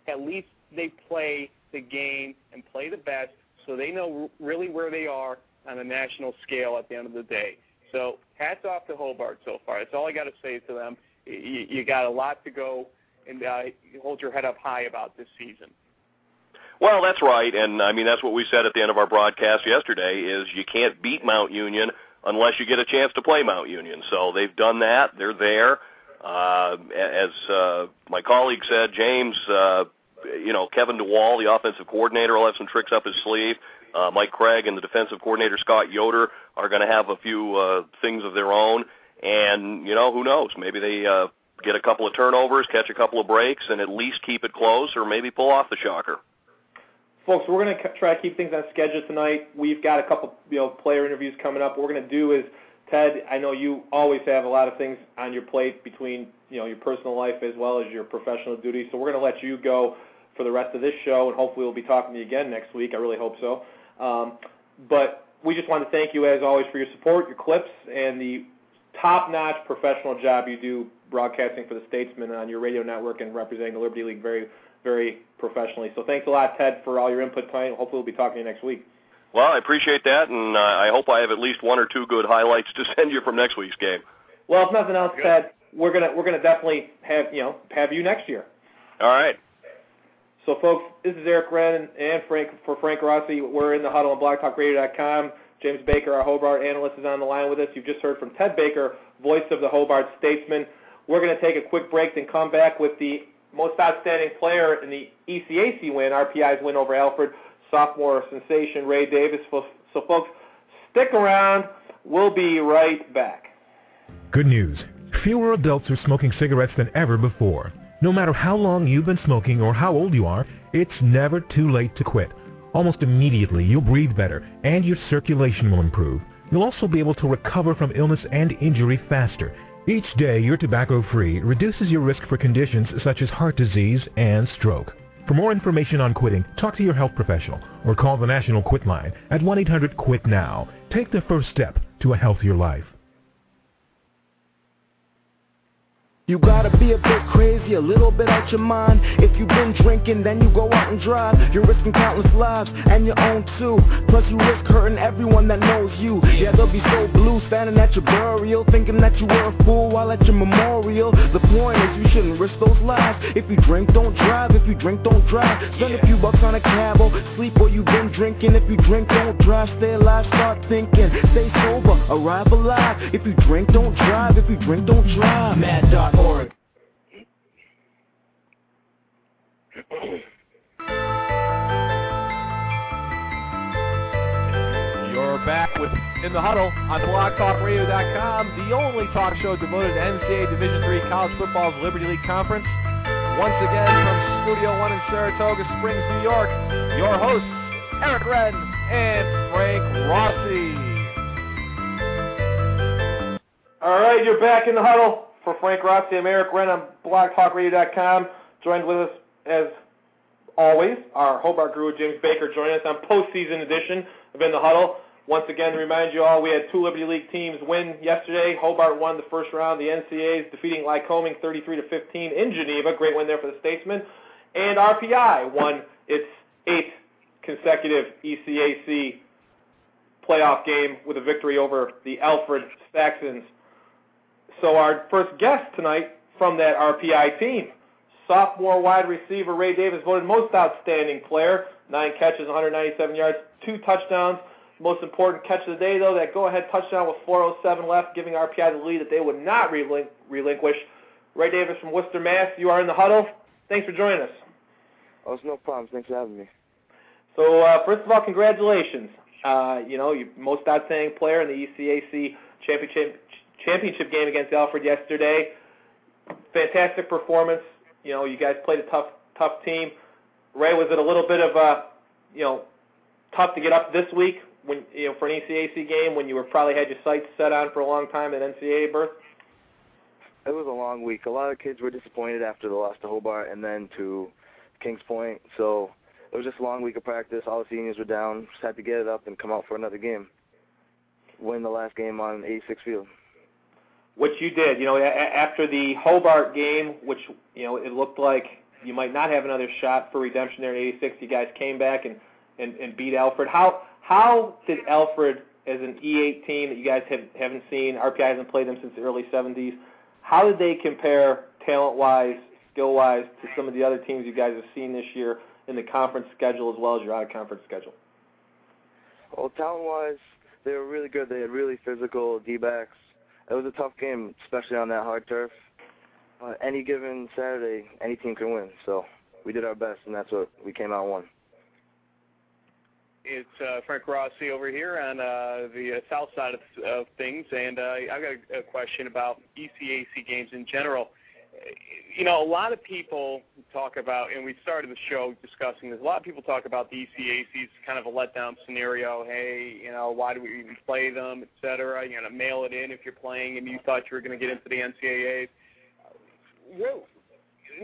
At least they play the game and play the best, so they know really where they are on the national scale at the end of the day. So hats off to Hobart so far. That's all I got to say to them. You, you got a lot to go and uh, hold your head up high about this season. Well, that's right, and I mean that's what we said at the end of our broadcast yesterday is you can't beat Mount Union unless you get a chance to play Mount Union. So they've done that. They're there. Uh, as uh, my colleague said, James, uh, you know, Kevin DeWall, the offensive coordinator, will have some tricks up his sleeve. Uh, Mike Craig and the defensive coordinator, Scott Yoder, are going to have a few uh, things of their own. And, you know, who knows? Maybe they uh, get a couple of turnovers, catch a couple of breaks, and at least keep it close or maybe pull off the shocker. Folks, we're going to try to keep things on schedule tonight. We've got a couple, you know, player interviews coming up. What we're going to do is, Ted, I know you always have a lot of things on your plate between, you know, your personal life as well as your professional duties. So we're going to let you go for the rest of this show, and hopefully we'll be talking to you again next week. I really hope so. Um, but we just want to thank you, as always, for your support, your clips, and the top-notch professional job you do broadcasting for the Statesman on your radio network and representing the Liberty League very very professionally. So thanks a lot, Ted, for all your input tonight. Hopefully we'll be talking to you next week. Well, I appreciate that, and uh, I hope I have at least one or two good highlights to send you from next week's game. Well, if nothing else, good. Ted, we're gonna we're gonna definitely have you know have you next year. All right. So, folks, this is Eric Wren and Frank for Frank Rossi. We're in the huddle on blog talk radio dot com. James Baker, our Hobart analyst, is on the line with us. You've just heard from Ted Baker, voice of the Hobart Statesman. We're going to take a quick break, then come back with the most outstanding player in the E C A C win, R P I's win over Alfred, sophomore sensation Ray Davis. So, folks, stick around. We'll be right back. Good news. Fewer adults are smoking cigarettes than ever before. No matter how long you've been smoking or how old you are, it's never too late to quit. Almost immediately, you'll breathe better, and your circulation will improve. You'll also be able to recover from illness and injury faster. Each day you're tobacco-free reduces your risk for conditions such as heart disease and stroke. For more information on quitting, talk to your health professional or call the National Quit Line at one eight hundred quit now. Take the first step to a healthier life. You gotta be a bit crazy, a little bit out your mind. If you've been drinking, then you go out and drive. You're risking countless lives, and your own too. Plus you risk hurting everyone that knows you. Yeah, they'll be so blue, standing at your burial, thinking that you were a fool while at your memorial. The point is you shouldn't risk those lives. If you drink, don't drive. If you drink, don't drive. Spend a few bucks on a cab or sleep where you've been drinking. If you drink, don't drive. Stay alive, start thinking. Stay sober, arrive alive. If you drink, don't drive. If you drink, don't drive. Mad Dog. Or you're back with In the Huddle on blog talk radio dot com, the only talk show devoted to N C A A Division three College Football's Liberty League Conference. Once again from Studio one in Saratoga Springs, New York, your hosts, Eric Wren and Frank Rossi. All right, you're back in the huddle. For Frank Rossi, I'm Eric Wren on blog talk radio dot com. Joined with us, as always, our Hobart guru, James Baker, joining us on postseason edition of In the Huddle. Once again, to remind you all, we had two Liberty League teams win yesterday. Hobart won the first round. The N C A As defeating Lycoming thirty-three to fifteen in Geneva. Great win there for the Statesmen. And R P I won its eighth consecutive E C A C playoff game with a victory over the Alfred Saxons. So our first guest tonight from that R P I team, sophomore wide receiver Ray Davis, voted most outstanding player, nine catches, one hundred ninety-seven yards, two touchdowns. Most important catch of the day, though, that go-ahead touchdown with four oh seven left, giving R P I the lead that they would not relin- relinquish. Ray Davis from Worcester, Mass, you are in the huddle. Thanks for joining us. Oh, it's no problem. Thanks for having me. So, uh, first of all, congratulations. Uh, you know, you most outstanding player in the E C A C championship. Championship game against Alfred yesterday. Fantastic performance. You know, you guys played a tough, tough team. Ray, was it a little bit of a, you know, tough to get up this week when you know for an E C A C game when you were probably had your sights set on for a long time at N C A A berth? It was a long week. A lot of kids were disappointed after the loss to Hobart and then to Kings Point. So it was just a long week of practice. All the seniors were down. Just had to get it up and come out for another game. Win the last game on eighty-six Field. Which you did, you know, after the Hobart game, which, you know, it looked like you might not have another shot for redemption there in eighty-six. You guys came back and, and, and beat Alfred. How how did Alfred, as an E eight team that you guys have, haven't seen, R P I hasn't played them since the early seventies, how did they compare talent-wise skill-wise to some of the other teams you guys have seen this year in the conference schedule as well as your out-of-conference schedule? Well, talent-wise, they were really good. They had really physical D-backs. It was a tough game, especially on that hard turf. Uh, any given Saturday, any team can win. So we did our best, and that's what we came out and won. It's uh, Frank Rossi over here on uh, the uh, south side of, of things, and uh, I've got a, a question about E C A C games in general. You know, a lot of people talk about, and we started the show discussing this, a lot of people talk about the E C A C as kind of a letdown scenario. Hey, you know, why do we even play them, et cetera? You're going to mail it in if you're playing and you thought you were going to get into the N C A A.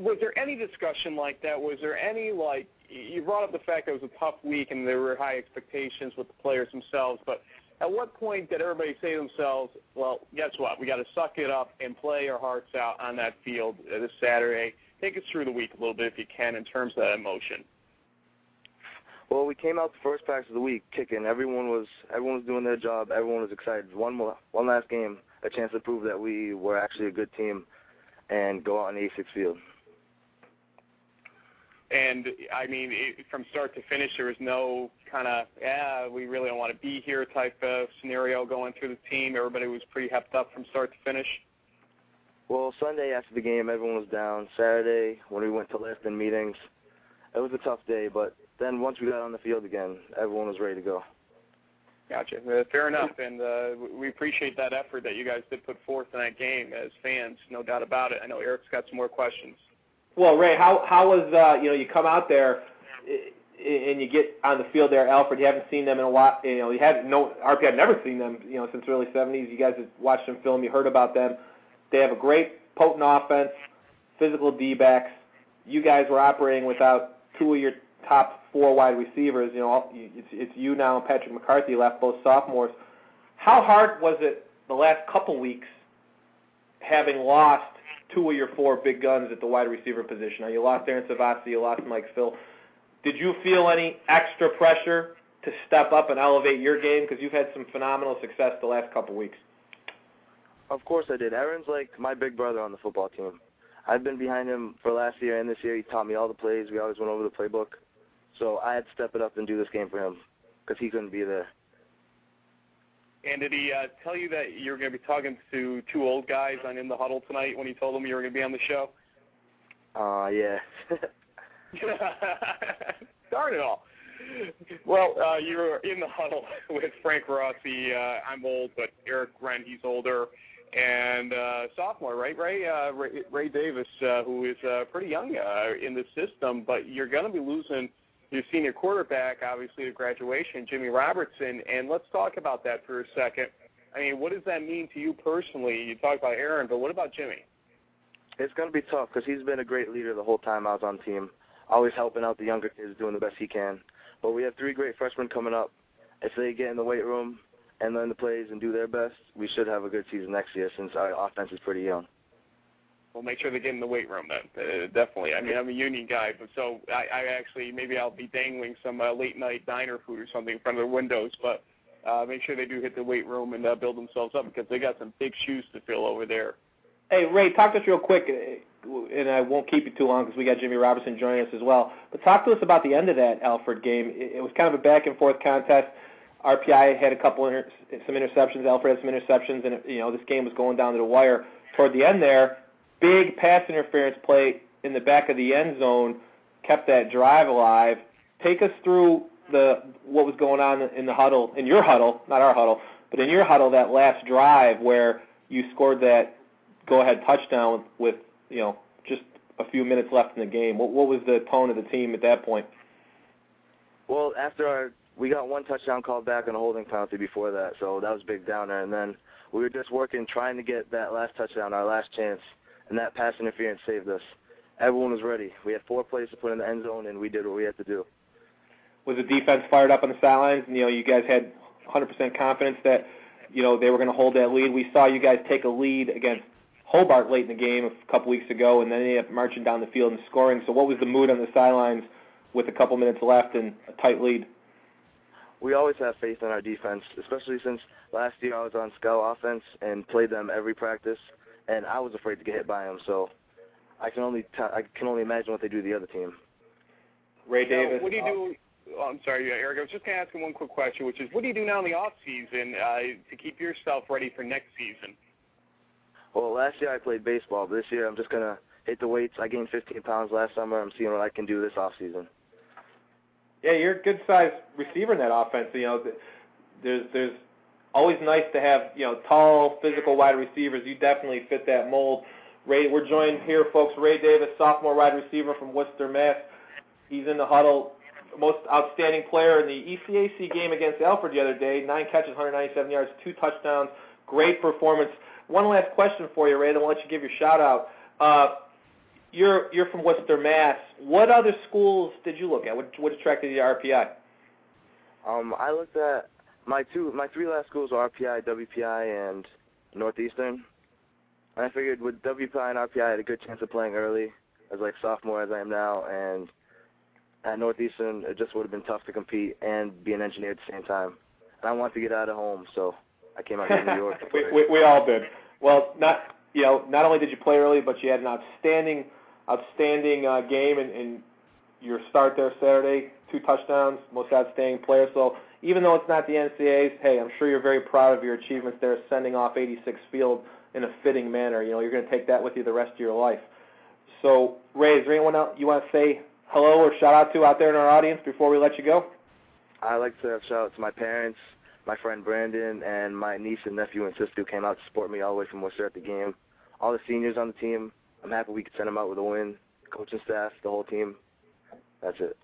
Was there any discussion like that? Was there any, like, you brought up the fact that it was a tough week and there were high expectations with the players themselves, but at what point did everybody say to themselves, well, guess what, we got to suck it up and play our hearts out on that field this Saturday? Take us through the week a little bit, if you can, in terms of that emotion. Well, we came out the first practice of the week kicking. Everyone was everyone was doing their job. Everyone was excited. One more, one last game, a chance to prove that we were actually a good team and go out on eighty-six Field. And, I mean, it, from start to finish, there was no kind of, yeah, we really don't want to be here type of scenario going through the team. Everybody was pretty hepped up from start to finish. Well, Sunday after the game, everyone was down. Saturday, when we went to Lifton meetings, it was a tough day. But then once we got on the field again, everyone was ready to go. Gotcha. Uh, fair enough. And uh, we appreciate that effort that you guys did put forth in that game as fans, no doubt about it. I know Eric's got some more questions. Well, Ray, how how was, uh, you know, you come out there and you get on the field there, Alfred, you haven't seen them in a while, you know, you had no, R P I had never seen them, you know, since the early seventies. You guys have watched them film, you heard about them. They have a great, potent offense, physical D-backs. You guys were operating without two of your top four wide receivers. You know, it's, it's you now and Patrick McCarthy left, both sophomores. How hard was it the last couple weeks having lost two of your four big guns at the wide receiver position? Now, you lost Aaron Savassi, you lost Mike Phil. Did you feel any extra pressure to step up and elevate your game? Because you've had some phenomenal success the last couple weeks. Of course I did. Aaron's like my big brother on the football team. I've been behind him for last year and this year. He taught me all the plays. We always went over the playbook. So I had to step it up and do this game for him because he couldn't be there. And did he uh, tell you that you were going to be talking to two old guys on In the Huddle tonight when he told them you were going to be on the show? Uh, yeah. Darn it all. Well, uh, you were in the huddle with Frank Rossi. Uh, I'm old, but Eric Wren, he's older. And uh, sophomore, right, Ray? Uh, Ray, Ray Davis, uh, who is uh, pretty young uh, in the system, but you're going to be losing – your senior quarterback, obviously, to graduation, Jimmy Robertson, and let's talk about that for a second. I mean, what does that mean to you personally? You talk about Aaron, but what about Jimmy? It's going to be tough because he's been a great leader the whole time I was on team, always helping out the younger kids, doing the best he can. But we have three great freshmen coming up. If they get in the weight room and learn the plays and do their best, we should have a good season next year since our offense is pretty young. We'll make sure they get in the weight room then, uh, definitely. I mean, I'm a union guy, but so I, I actually, maybe I'll be dangling some uh, late-night diner food or something in front of their windows, but uh, make sure they do hit the weight room and uh, build themselves up because they got some big shoes to fill over there. Hey, Ray, talk to us real quick, and I won't keep you too long because we got Jimmy Robertson joining us as well, but talk to us about the end of that Alfred game. It, it was kind of a back-and-forth contest. R P I had a couple inter- some interceptions. Alfred had some interceptions, and, you know, this game was going down to the wire. Toward the end there, big pass interference play in the back of the end zone kept that drive alive. Take us through the what was going on in the huddle, in your huddle, not our huddle, but in your huddle that last drive where you scored that go-ahead touchdown with, you know, just a few minutes left in the game. What, what was the tone of the team at that point? Well, after our, we got one touchdown called back and a holding penalty before that, so that was a big downer. And then we were just working, trying to get that last touchdown, our last chance. And that pass interference saved us. Everyone was ready. We had four plays to put in the end zone, and we did what we had to do. Was the defense fired up on the sidelines? You know, you guys had one hundred percent confidence that, you know, they were going to hold that lead. We saw you guys take a lead against Hobart late in the game a couple weeks ago, and then they ended up marching down the field and scoring. So what was the mood on the sidelines with a couple minutes left and a tight lead? We always have faith in our defense, especially since last year I was on scout offense and played them every practice. And I was afraid to get hit by him, so I can only t- I can only imagine what they do to the other team. Ray Davis. Now, what do you do? Oh, I'm sorry, Eric. I was just going to ask him one quick question, which is, what do you do now in the off season uh, to keep yourself ready for next season? Well, last year I played baseball, but this year I'm just going to hit the weights. I gained fifteen pounds last summer. I'm seeing what I can do this off season. Yeah, you're a good-sized receiver in that offense. You know, there's there's always nice to have, you know, tall, physical wide receivers. You definitely fit that mold. Ray, we're joined here, folks. Ray Davis, sophomore wide receiver from Worcester, Mass. He's in the huddle. Most outstanding player in the E C A C game against Alfred the other day. Nine catches, one hundred ninety-seven yards, two touchdowns. Great performance. One last question for you, Ray, and I'll let you give your shout-out. Uh, you're you're from Worcester, Mass. What other schools did you look at? What, what attracted you to R P I? Um, I looked at my two, my three last schools were R P I, W P I, and Northeastern. And I figured with W P I and R P I, I had a good chance of playing early as like sophomore as I am now, and at Northeastern, it just would have been tough to compete and be an engineer at the same time. And I wanted to get out of home, so I came out to New York. we, we, we all did. Well, not you know, not only did you play early, but you had an outstanding, outstanding uh, game in, in your start there Saturday, two touchdowns, most outstanding player. So even though it's not the N C A As, hey, I'm sure you're very proud of your achievements there, sending off eighty-six Field in a fitting manner. You know, you're going to take that with you the rest of your life. So, Ray, is there anyone else you want to say hello or shout-out to out there in our audience before we let you go? I'd like to shout-out to my parents, my friend Brandon, and my niece and nephew and sister who came out to support me all the way from Worcester at the game. All the seniors on the team, I'm happy we could send them out with a win. Coaching staff, the whole team, that's it.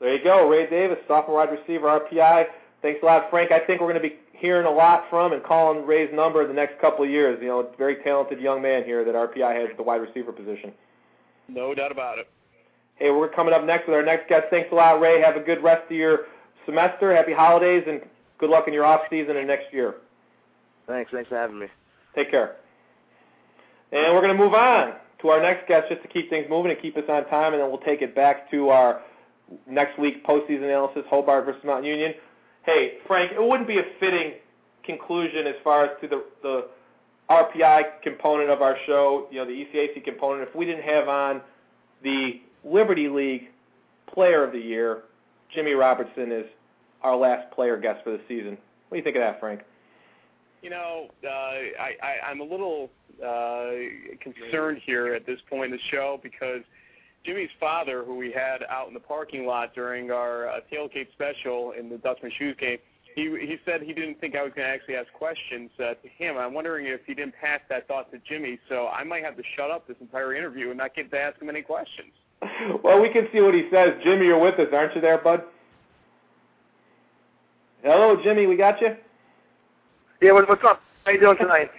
There you go, Ray Davis, sophomore wide receiver, R P I. Thanks a lot, Frank. I think we're going to be hearing a lot from and calling Ray's number in the next couple of years. You know, very talented young man here that R P I has at the wide receiver position. No doubt about it. Hey, we're coming up next with our next guest. Thanks a lot, Ray. Have a good rest of your semester. Happy holidays, and good luck in your off season and next year. Thanks. Thanks for having me. Take care. And we're going to move on to our next guest just to keep things moving and keep us on time, and then we'll take it back to our next week postseason analysis, Hobart versus Mount Union. Hey, Frank, it wouldn't be a fitting conclusion as far as to the, the R P I component of our show, you know, the E C A C component, if we didn't have on the Liberty League Player of the Year, Jimmy Robertson, is our last player guest for the season. What do you think of that, Frank? You know, uh, I, I, I'm a little uh, concerned here at this point in the show because Jimmy's father, who we had out in the parking lot during our uh, tailgate special in the Dustman Shoes game, he, he said he didn't think I was going to actually ask questions uh, to him. I'm wondering if he didn't pass that thought to Jimmy, so I might have to shut up this entire interview and not get to ask him any questions. Well, we can see what he says. Jimmy, you're with us, aren't you there, bud? Hello, Jimmy, we got you? Yeah, what's up? How you doing tonight?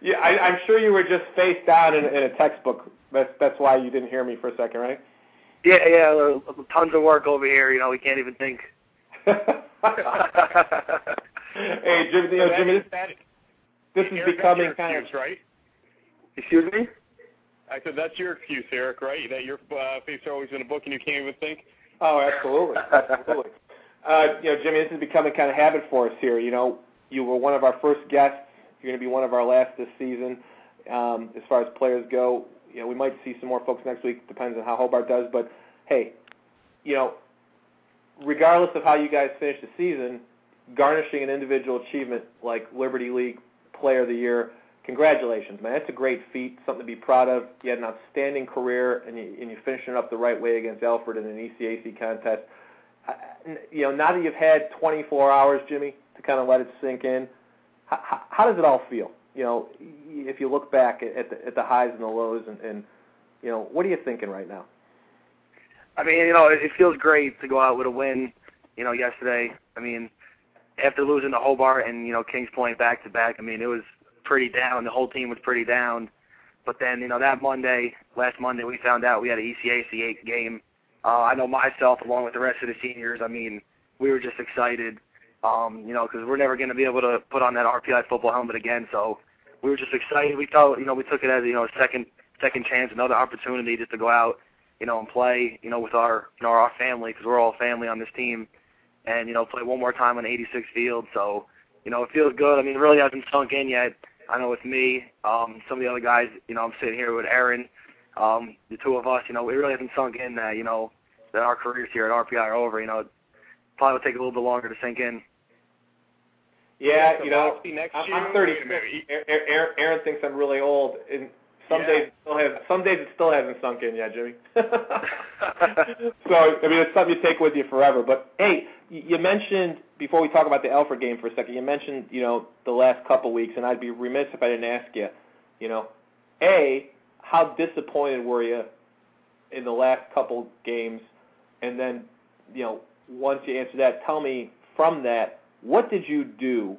yeah, I, I'm sure you were just face down in, in a textbook. That's, that's why you didn't hear me for a second, right? Yeah, yeah, tons of work over here. You know, we can't even think. Hey, Jimmy, you know, Jimmy, this is becoming kind of... right? Excuse me? I said, that's your excuse, Eric, right? That your uh, face are always in a book and you can't even think? Oh, absolutely. absolutely. Uh, you know, Jimmy, this is becoming kind of habit for us here. You know, you were one of our first guests. You're going to be one of our last this season. Um, as far as players go, you know, we might see some more folks next week. Depends on how Hobart does. But, hey, you know, regardless of how you guys finish the season, garnishing an individual achievement like Liberty League Player of the Year, congratulations, man. That's a great feat, something to be proud of. You had an outstanding career, and, you, and you're finishing it up the right way against Alfred in an E C A C contest. I, you know, now that you've had twenty-four hours, Jimmy, to kind of let it sink in, how, how does it all feel? You know, if you look back at the, at the highs and the lows, and, and, you know, what are you thinking right now? I mean, you know, it feels great to go out with a win, you know, yesterday. I mean, after losing to Hobart and, you know, Kings Point back-to-back, I mean, it was pretty down. The whole team was pretty down. But then, you know, that Monday, last Monday, we found out we had an E C A C eight game. Uh, I know myself, along with the rest of the seniors, I mean, we were just excited, um, you know, because we're never going to be able to put on that R P I football helmet again. So we were just excited. We thought, you know, we took it as, you know, a second, second chance, another opportunity just to go out, you know, and play, you know, with our, you know, our family, because we're all family on this team, and, you know, play one more time on eighty-six Field. So, you know, it feels good. I mean, it really hasn't sunk in yet. I know with me, um, some of the other guys, you know, I'm sitting here with Aaron, um, the two of us, you know, it really hasn't sunk in that, you know, that our careers here at R P I are over. You know, probably will take a little bit longer to sink in. Yeah, so you know, next I'm, year, I'm thirty-six. Aaron, Aaron thinks I'm really old, and some yeah. days it still has, some days it still hasn't sunk in yet, Jimmy. So I mean, it's something you take with you forever. But hey, you mentioned before we talk about the Alfred game for a second, you mentioned you know the last couple weeks, and I'd be remiss if I didn't ask you, you know, A, how disappointed were you in the last couple games, and then you know once you answer that, tell me from that. What did you do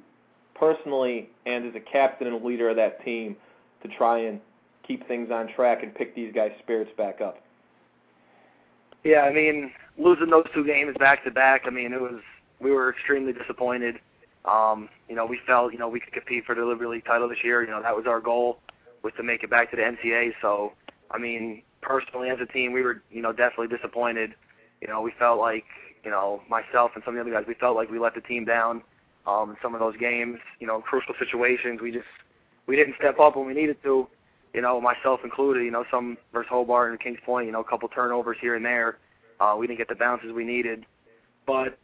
personally and as a captain and leader of that team to try and keep things on track and pick these guys' spirits back up? Yeah, I mean, losing those two games back-to-back, I mean, it was we were extremely disappointed. Um, you know, we felt, you know, we could compete for the Liberty League title this year. You know, that was our goal, was to make it back to the N C A A. So, I mean, personally as a team, we were, you know, definitely disappointed. You know, we felt like, you know, myself and some of the other guys, we felt like we let the team down um, in some of those games. You know, crucial situations, we just we didn't step up when we needed to, you know, myself included, you know, some versus Hobart and Kings Point, you know, a couple turnovers here and there. Uh, we didn't get the bounces we needed. But,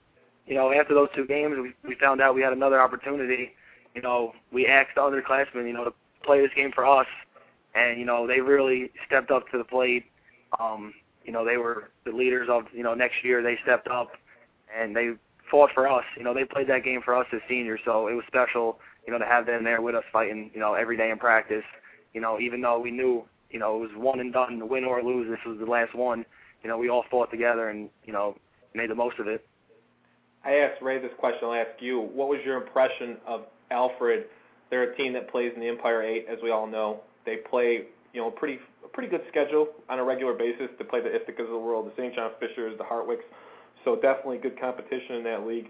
you know, after those two games, we, we found out we had another opportunity. You know, we asked the underclassmen, you know, to play this game for us. And, you know, they really stepped up to the plate. Um You know, they were the leaders of, you know, next year they stepped up and they fought for us. You know, they played that game for us as seniors, so it was special, you know, to have them there with us fighting, you know, every day in practice. You know, even though we knew, you know, it was one and done, to win or lose, this was the last one. You know, we all fought together and, you know, made the most of it. I asked Ray this question, I'll ask you. What was your impression of Alfred? They're a team that plays in the Empire eight, as we all know. They play, you know, pretty a pretty good schedule on a regular basis to play the Ithacas of the world, the Saint John Fishers, the Hartwicks. So definitely good competition in that league.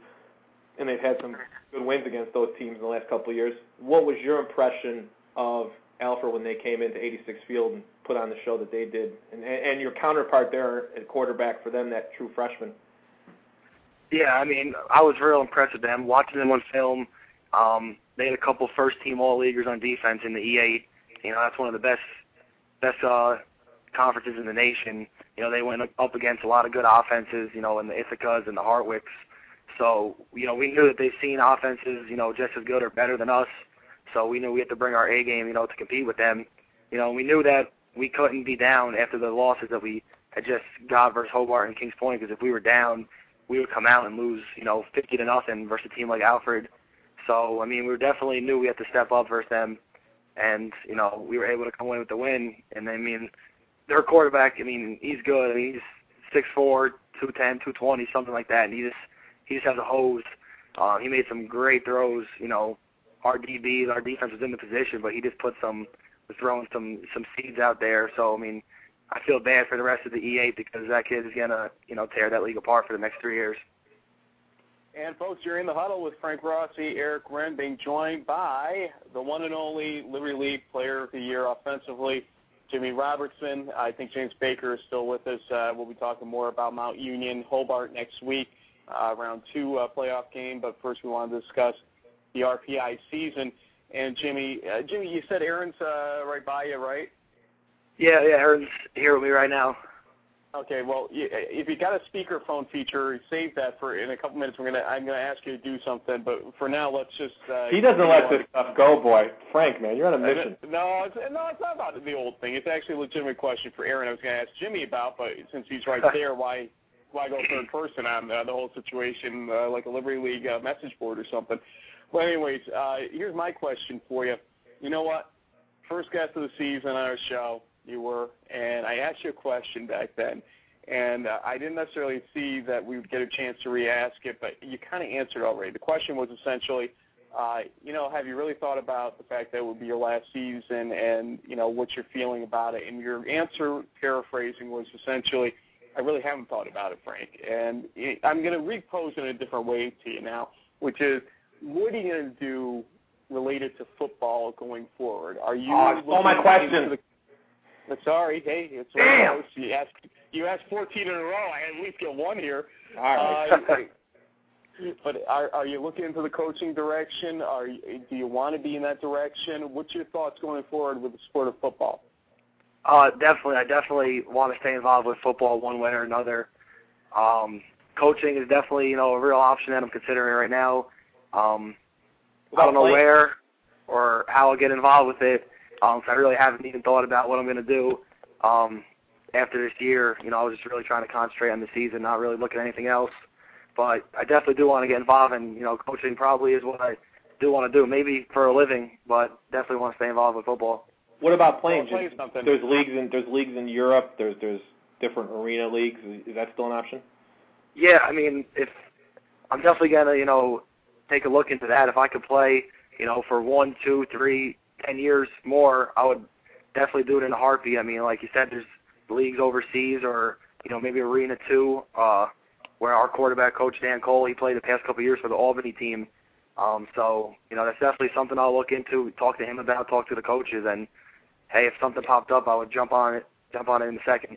And they've had some good wins against those teams in the last couple of years. What was your impression of Alfred when they came into eighty-six Field and put on the show that they did? And, and your counterpart there at quarterback for them, that true freshman. Yeah, I mean, I was real impressed with them. Watching them on film, um, they had a couple first-team All-Leaguers on defense in the E eight. You know, that's one of the best – best uh, conferences in the nation. You know, they went up against a lot of good offenses, you know, in the Ithacas and the Hartwicks. So, you know, we knew that they've seen offenses, you know, just as good or better than us. So we knew we had to bring our A game, you know, to compete with them. You know, we knew that we couldn't be down after the losses that we had just got versus Hobart and Kings Point, because if we were down, we would come out and lose, you know, fifty to nothing versus a team like Alfred. So, I mean, we definitely knew we had to step up versus them. And, you know, we were able to come away with the win. And, I mean, their quarterback, I mean, he's good. I mean, he's six four, two ten, two twenty, something like that. And he just he just has a hose. Uh, he made some great throws. You know, our D Bs, our defense was in the position, but he just put some – was throwing some, some seeds out there. So, I mean, I feel bad for the rest of the E eight because that kid is going to, you know, tear that league apart for the next three years. And, folks, you're in the huddle with Frank Rossi, Eric Wren, being joined by the one and only Liberty League Player of the Year offensively, Jimmy Robertson. I think James Baker is still with us. Uh, we'll be talking more about Mount Union, Hobart next week, uh, round two uh, playoff game. But first we want to discuss the R P I season. And, Jimmy, uh, Jimmy, you said Aaron's uh, right by you, right? Yeah, yeah, Aaron's here with me right now. Okay, well, if you got a speakerphone feature, save that for in a couple minutes. We're gonna, I'm gonna ask you to do something, but for now, let's just. Uh, he doesn't let this stuff go, boy. Frank, man, you're on a mission. No, it's, no, it's not about the old thing. It's actually a legitimate question for Aaron. I was gonna ask Jimmy about, but since he's right there, why, why go third person on uh, the whole situation, uh, like a Liberty League uh, message board or something? Well, anyways, uh, here's my question for you. You know what? First guest of the season on our show. You were, and I asked you a question back then, and uh, I didn't necessarily see that we would get a chance to re-ask it, but you kind of answered already. The question was essentially, uh, you know, have you really thought about the fact that it would be your last season and, you know, what you're feeling about it? And your answer, paraphrasing, was essentially, I really haven't thought about it, Frank. And it, I'm going to repose it in a different way to you now, which is, what are you going to do related to football going forward? Are you oh, all my questions. Sorry, hey, it's one you asked, you asked fourteen in a row. I at least get one here. All right. Uh, but are, are you looking into the coaching direction? Are you, do you want to be in that direction? What's your thoughts going forward with the sport of football? Uh, definitely. I definitely want to stay involved with football one way or another. Um, coaching is definitely, you know, a real option that I'm considering right now. Um, I don't know where or how I'll get involved with it. Um, so I really haven't even thought about what I'm going to do um, after this year. You know, I was just really trying to concentrate on the season, not really looking at anything else. But I definitely do want to get involved, and, you know, coaching probably is what I do want to do, maybe for a living, but definitely want to stay involved with football. What about playing? Play something. There's leagues in there's leagues in Europe. There's there's different arena leagues. Is that still an option? Yeah, I mean, if I'm definitely gonna, you know, take a look into that. If I could play, you know, for one, two, three, ten years more, I would definitely do it in a heartbeat. I mean, like you said, there's leagues overseas, or, you know, maybe Arena Two, uh, where our quarterback coach Dan Cole, he played the past couple of years for the Albany team. Um, so, you know, that's definitely something I'll look into, talk to him about, talk to the coaches, and hey, if something popped up, I would jump on it. Jump on it in a second.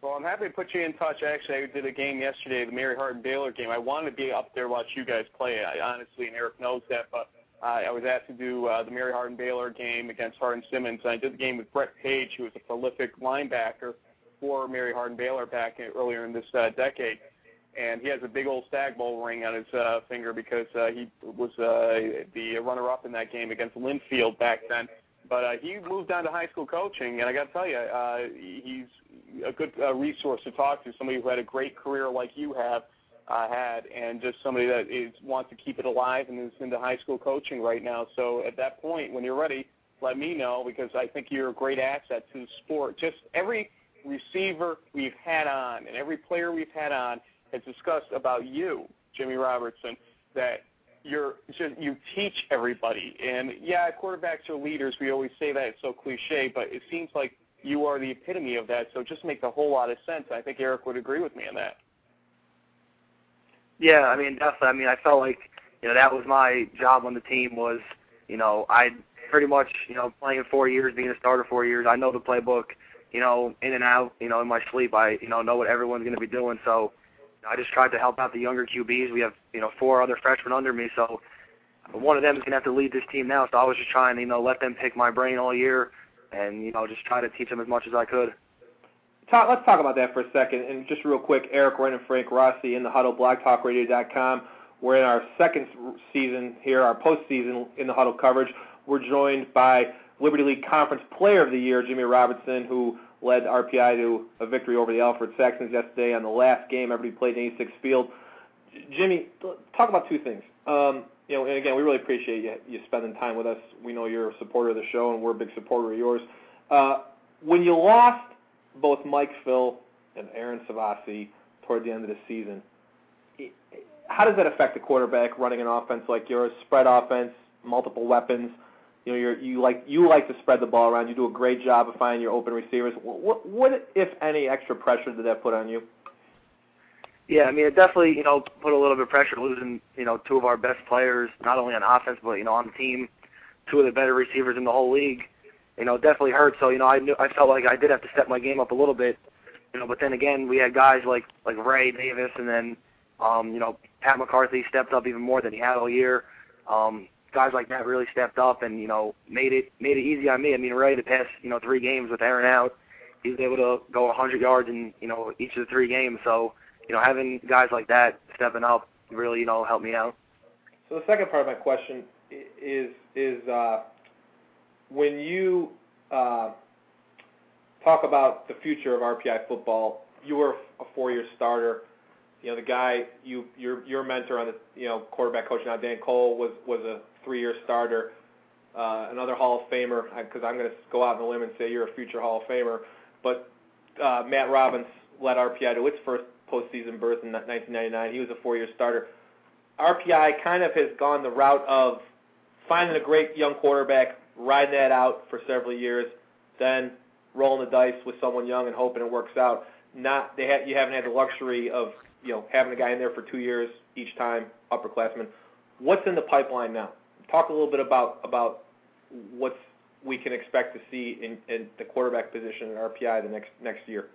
Well, I'm happy to put you in touch. Actually, I did a game yesterday, the Mary Hardin-Baylor game. I wanted to be up there watch you guys play. I, honestly, and Eric knows that, but uh, I was asked to do uh, the Mary Hardin-Baylor game against Hardin Simmons. And I did the game with Brett Page, who was a prolific linebacker for Mary Hardin-Baylor back in, earlier in this uh, decade. And he has a big old Stag Bowl ring on his uh, finger because uh, he was uh, the runner-up in that game against Linfield back then. But uh, he moved on to high school coaching, and I got to tell you, uh, he's a good uh, resource to talk to, somebody who had a great career like you have uh, had, and just somebody that is, wants to keep it alive and is into high school coaching right now. So at that point, when you're ready, let me know, because I think you're a great asset to the sport. Just every receiver we've had on and every player we've had on has discussed about you, Jimmy Robertson, that you're just, you teach everybody. And, yeah, quarterbacks are leaders. We always say that. It's so cliche, but it seems like you are the epitome of that, so it just makes a whole lot of sense. I think Eric would agree with me on that. Yeah, I mean, definitely. I mean, I felt like, you know, that was my job on the team was, you know, I pretty much, you know, playing four years, being a starter four years, I know the playbook, you know, in and out, you know, in my sleep. I, you know, know what everyone's going to be doing, so I just tried to help out the younger Q Bs. We have, you know, four other freshmen under me, so one of them is going to have to lead this team now. So I was just trying to, you know, let them pick my brain all year and, you know, just try to teach them as much as I could. Todd, let's talk about that for a second. And just real quick, Eric Wren and Frank Rossi in the Huddle, blog talk radio dot com. We're in our second season here, our postseason in the Huddle coverage. We're joined by Liberty League Conference Player of the Year, Jimmy Robertson, who led R P I to a victory over the Alfred Saxons yesterday on the last game everybody played in eighty-six Field. Jimmy, talk about two things. Um, you know, and again, we really appreciate you, you spending time with us. We know you're a supporter of the show, and we're a big supporter of yours. Uh, when you lost both Mike Phil and Aaron Savassi toward the end of the season, how does that affect the quarterback running an offense like yours, spread offense, multiple weapons? You know, you're, you like you like to spread the ball around. You do a great job of finding your open receivers. What, what, if any, extra pressure did that put on you? Yeah, I mean, it definitely, you know, put a little bit of pressure losing, you know, two of our best players, not only on offense but, you know, on the team, two of the better receivers in the whole league. You know, definitely hurt. So, you know, I knew I felt like I did have to step my game up a little bit. You know, but then again, we had guys like like Ray Davis, and then, um, you know, Pat McCarthy stepped up even more than he had all year. Um, Guys like that really stepped up and, you know, made it made it easy on me. I mean, really, the past, you know, three games with Aaron out, he was able to go one hundred yards in, you know, each of the three games. So, you know, having guys like that stepping up really, you know, helped me out. So the second part of my question is is uh, when you uh, talk about the future of R P I football, you were a four-year starter. You know, the guy, you your your mentor on the, you know, quarterback coach now, Dan Cole, was, was a three-year starter, uh, another Hall of Famer, because I'm going to go out on a limb and say you're a future Hall of Famer. But uh, Matt Robbins led R P I to its first postseason berth in nineteen ninety-nine. He was a four-year starter. R P I kind of has gone the route of finding a great young quarterback, riding that out for several years, then rolling the dice with someone young and hoping it works out. Not they ha- You haven't had the luxury of, you know, having a guy in there for two years each time, upperclassman. What's in the pipeline now? Talk a little bit about about what we can expect to see in, in the quarterback position at R P I the next next year.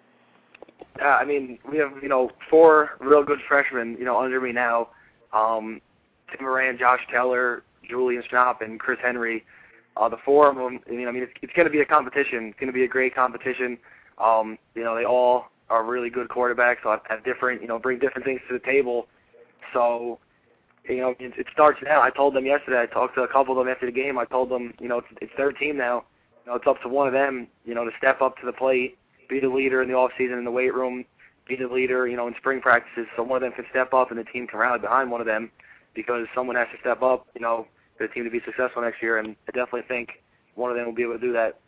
Uh, I mean, we have, you know, four real good freshmen, you know, under me now. Um, Tim Moran, Josh Taylor, Julian Schnapp, and Chris Henry. Uh, the four of them, you know, I mean, it's, it's going to be a competition. It's going to be a great competition. Um, you know, they all are really good quarterbacks. So have different, you know, bring different things to the table. So, you know, it, it starts now. I told them yesterday. I talked to a couple of them after the game. I told them, you know, it's, it's their team now. You know, it's up to one of them, you know, to step up to the plate, be the leader in the off season in the weight room, be the leader, you know, in spring practices. So one of them can step up, and the team can rally behind one of them, because someone has to step up, you know, for the team to be successful next year, and I definitely think one of them will be able to do that.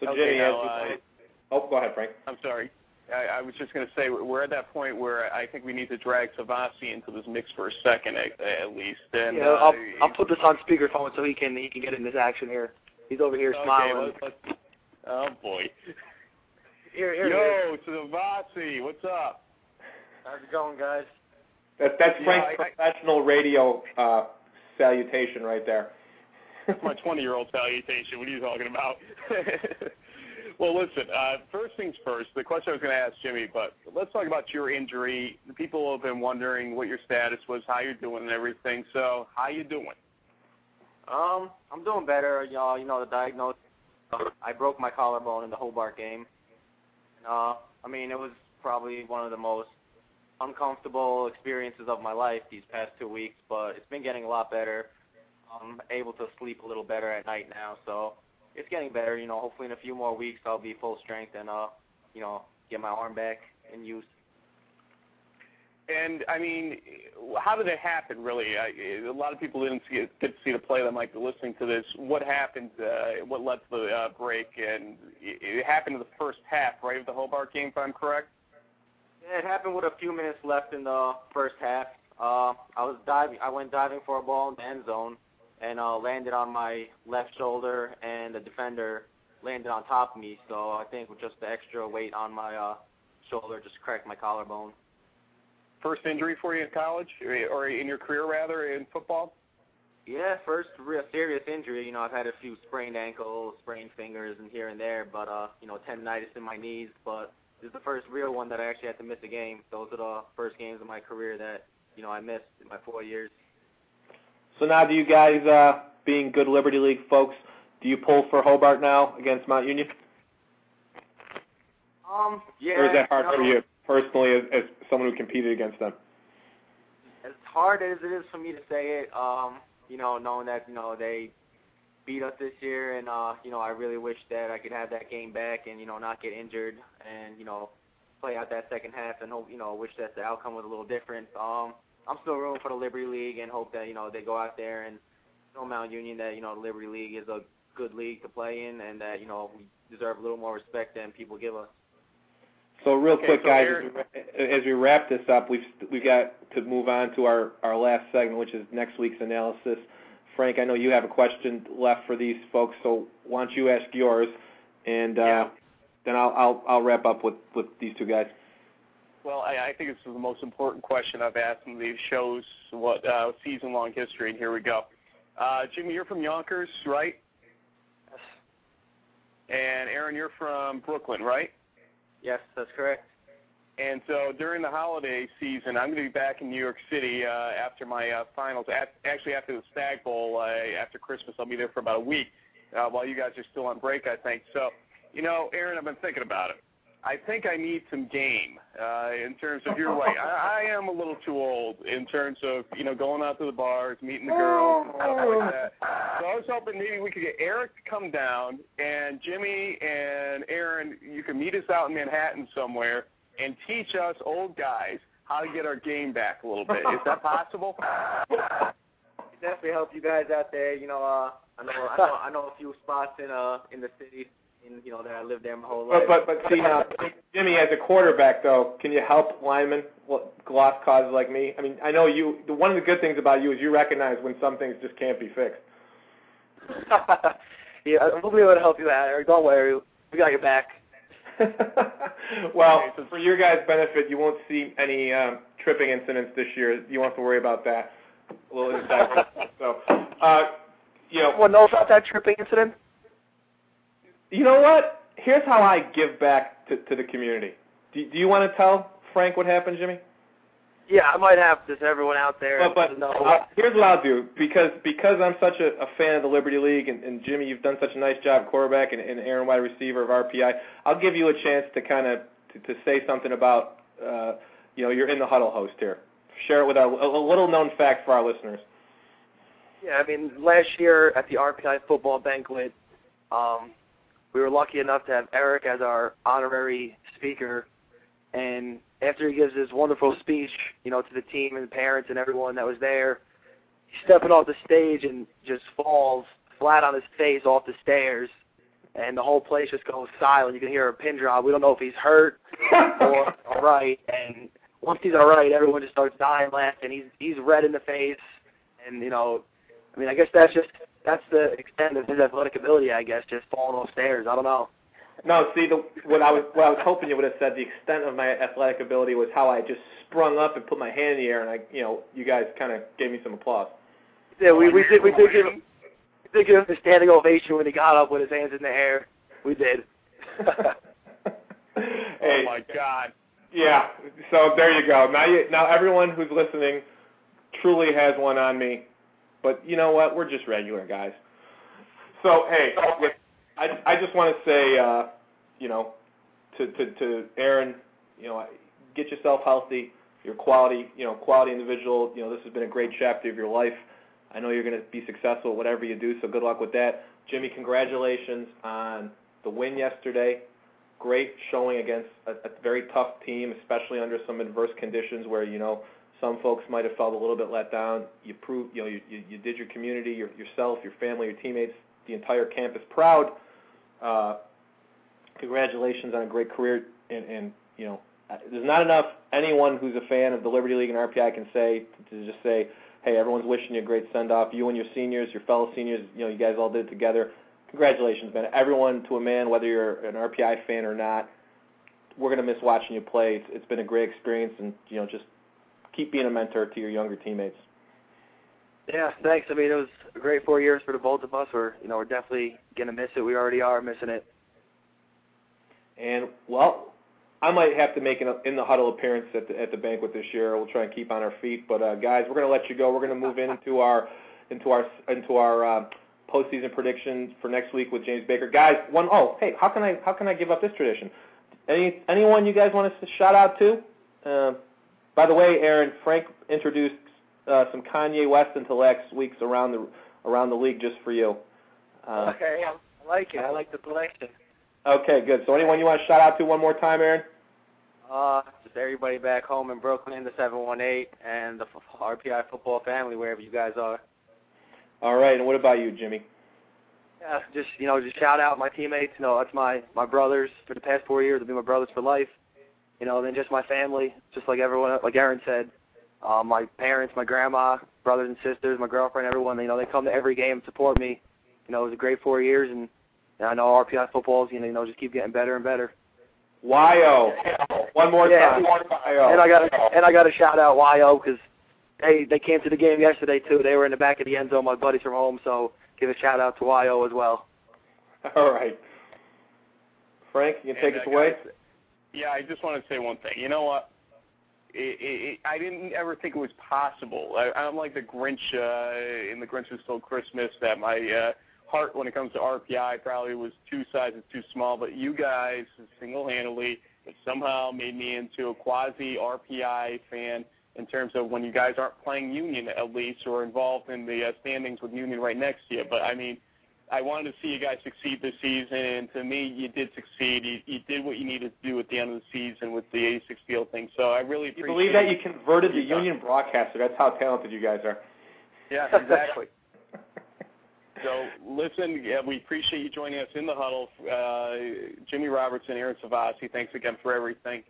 So, okay, Jimmy, now, uh, oh, go ahead, Frank. I'm sorry. I, I was just going to say we're at that point where I think we need to drag Savassi into this mix for a second at, at least. And, yeah, uh, I'll, I'll put this on speakerphone so he can he can get in this action here. He's over here okay, smiling. Let's, let's, oh, boy. Here, here, Yo, Savassi, what's up? How's it going, guys? That, that's Frank's yeah, I, professional I, radio uh, salutation right there. That's my twenty-year-old salutation. What are you talking about? Well, listen, uh, first things first, the question I was going to ask Jimmy, but let's talk about your injury. People have been wondering what your status was, how you're doing and everything. So how you doing? Um, I'm doing better. You know, you know the diagnosis. I broke my collarbone in the Hobart game. And, uh, I mean, it was probably one of the most uncomfortable experiences of my life these past two weeks, but it's been getting a lot better. I'm able to sleep a little better at night now, so it's getting better. You know, hopefully in a few more weeks I'll be full strength and, uh, you know, get my arm back in use. And, I mean, how did it happen, really? I, a lot of people didn't see, get to see the play that might be listening to this. What happened? Uh, what led to the uh, break? And it happened in the first half, right, of the Hobart game, if I'm correct? It happened with a few minutes left in the first half. Uh, I was diving. I went diving for a ball in the end zone and uh, landed on my left shoulder, and the defender landed on top of me. So I think with just the extra weight on my uh, shoulder, just cracked my collarbone. First injury for you in college, or in your career rather, in football? Yeah, first real serious injury. You know, I've had a few sprained ankles, sprained fingers, and here and there, but uh, you know, tendonitis in my knees, but. This is the first real one that I actually had to miss a game. Those are the first games of my career that, you know, I missed in my four years. So now do you guys, uh, being good Liberty League folks, do you pull for Hobart now against Mount Union? Um, yeah. Or is that hard no, for you personally as, as someone who competed against them? As hard as it is for me to say it, um, you know, knowing that, you know, they beat us this year, and, uh, you know, I really wish that I could have that game back and, you know, not get injured and, you know, play out that second half and, hope, you know, wish that the outcome was a little different. Um, I'm still rooting for the Liberty League and hope that, you know, they go out there and show Mount Union that, you know, the Liberty League is a good league to play in and that, you know, we deserve a little more respect than people give us. So real okay, quick, so guys, as we wrap this up, we've, we've got to move on to our, our last segment, which is next week's analysis. Frank, I know you have a question left for these folks, so why don't you ask yours, and uh, yeah. then I'll, I'll I'll wrap up with, with these two guys. Well, I, I think this is the most important question I've asked in these shows, what uh, season-long history, and here we go. Uh, Jimmy, you're from Yonkers, right? Yes. And Aaron, you're from Brooklyn, right? Yes, that's correct. And so during the holiday season, I'm going to be back in New York City uh, after my uh, finals. At, actually, after the Stag Bowl, uh, after Christmas, I'll be there for about a week uh, while you guys are still on break, I think. So, you know, Aaron, I've been thinking about it. I think I need some game uh, in terms of your way. I, I am a little too old in terms of, you know, going out to the bars, meeting the girls, and stuff like that. So I was hoping maybe we could get Eric to come down, and Jimmy and Aaron, you can meet us out in Manhattan somewhere, and teach us old guys how to get our game back a little bit. Is that possible? Definitely help you guys out there. You know, uh, I know, I know, I know a few spots in uh in the city, and you know that I lived there my whole life. But but, but see now, Jimmy, as a quarterback though, can you help linemen, lost causes like me? I mean, I know you. One of the good things about you is you recognize when some things just can't be fixed. Yeah, we'll be able to help you out, Eric. Don't worry, we got your back. Well, for your guys' benefit, you won't see any um, tripping incidents this year. You won't have to worry about that. A little inside road. So, uh, you know. Well, know about that tripping incident? You know what? Here's how I give back to, to the community. Do, do you want to tell Frank what happened, Jimmy? Yeah, I might have just everyone out there. But, but no. I, here's what I'll do. Because because I'm such a, a fan of the Liberty League, and, and Jimmy, you've done such a nice job quarterback and, and Aaron wide receiver of R P I, I'll give you a chance to kind of to, to say something about, uh, you know, you're in the huddle host here. Share it with our, a little-known fact for our listeners. Yeah, I mean, last year at the R P I football banquet, um, we were lucky enough to have Eric as our honorary speaker, and after he gives his wonderful speech, you know, to the team and the parents and everyone that was there, he's stepping off the stage and just falls flat on his face off the stairs, and the whole place just goes silent. You can hear a pin drop. We don't know if he's hurt or all right, and once he's all right, everyone just starts dying laughing. He's he's red in the face, and, you know, I mean, I guess that's just that's the extent of his athletic ability, I guess, just falling off stairs. I don't know. No, see, the, what I was what I was hoping you would have said, the extent of my athletic ability was how I just sprung up and put my hand in the air, and I, you know, you guys kind of gave me some applause. Yeah, we, we did we did give him we did give him a standing ovation when he got up with his hands in the air. We did. Hey, oh my God. Yeah. So there you go. Now you, now everyone who's listening truly has one on me. But you know what? We're just regular guys. So hey. With, I, I just want to say, uh, you know, to, to, to Aaron, you know, get yourself healthy. You're a quality, you know, quality individual. You know, this has been a great chapter of your life. I know you're going to be successful at whatever you do, so good luck with that. Jimmy, congratulations on the win yesterday. Great showing against a, a very tough team, especially under some adverse conditions where, you know, some folks might have felt a little bit let down. You proved, you know, you, you, you did your community, your, yourself, your family, your teammates, the entire campus proud. Uh, congratulations on a great career, and, and you know, there's not enough anyone who's a fan of the Liberty League and R P I can say to just say, hey, everyone's wishing you a great send-off. You and your seniors, your fellow seniors, you know, you guys all did it together. Congratulations, man. Everyone to a man, whether you're an R P I fan or not, we're gonna miss watching you play. It's, it's been a great experience, and you know, just keep being a mentor to your younger teammates. Yeah, thanks. I mean, it was a great four years for the both of us. We're, you know, we're definitely going to miss it. We already are missing it. And, well, I might have to make an in-the-huddle appearance at the, at the banquet this year. We'll try and keep on our feet. But, uh, guys, we're going to let you go. We're going to move into our into our, into our uh, postseason predictions for next week with James Baker. Guys, one oh, hey, how can I how can I give up this tradition? Any Anyone you guys want us to shout out to? Uh, by the way, Aaron, Frank introduced Uh, some Kanye West until next week's around the around the league just for you. Uh, okay, I like it. I like the collection. Okay, good. So anyone you want to shout out to one more time, Aaron? Uh, just everybody back home in Brooklyn, the seven one eight, and the R P I football family, wherever you guys are. All right, and what about you, Jimmy? Yeah, just you know, just shout out my teammates. You know, that's my, my brothers for the past four years. They've been my brothers for life. You know, then just my family, just like everyone, like Aaron said. Uh, my parents, my grandma, brothers and sisters, my girlfriend, everyone, you know, they come to every game and support me. You know, it was a great four years, and, and I know R P I football is, you know, you know, just keep getting better and better. Y O. One more yeah. time. And I got and I got a shout-out Y O because they, they came to the game yesterday, too. They were in the back of the end zone, my buddies from home, so give a shout-out to Y O as well. All right. Frank, you can take us away? Yeah, I just want to say one thing. You know what? It, it, it, I didn't ever think it was possible. I, I'm like the Grinch uh, in The Grinch Who Stole Christmas, that my uh, heart when it comes to R P I probably was two sizes too small, but you guys single-handedly somehow made me into a quasi-R P I fan in terms of when you guys aren't playing Union, at least, or involved in the uh, standings with Union right next to you. But, I mean, I wanted to see you guys succeed this season, and to me, you did succeed. You, you did what you needed to do at the end of the season with the eighty-six Field thing, so I really appreciate it. You believe that you converted the Union broadcaster. That's how talented you guys are. Yeah, exactly. So, listen, yeah, we appreciate you joining us in the huddle. Uh, Jimmy Robertson, Aaron Savassi, thanks again for everything.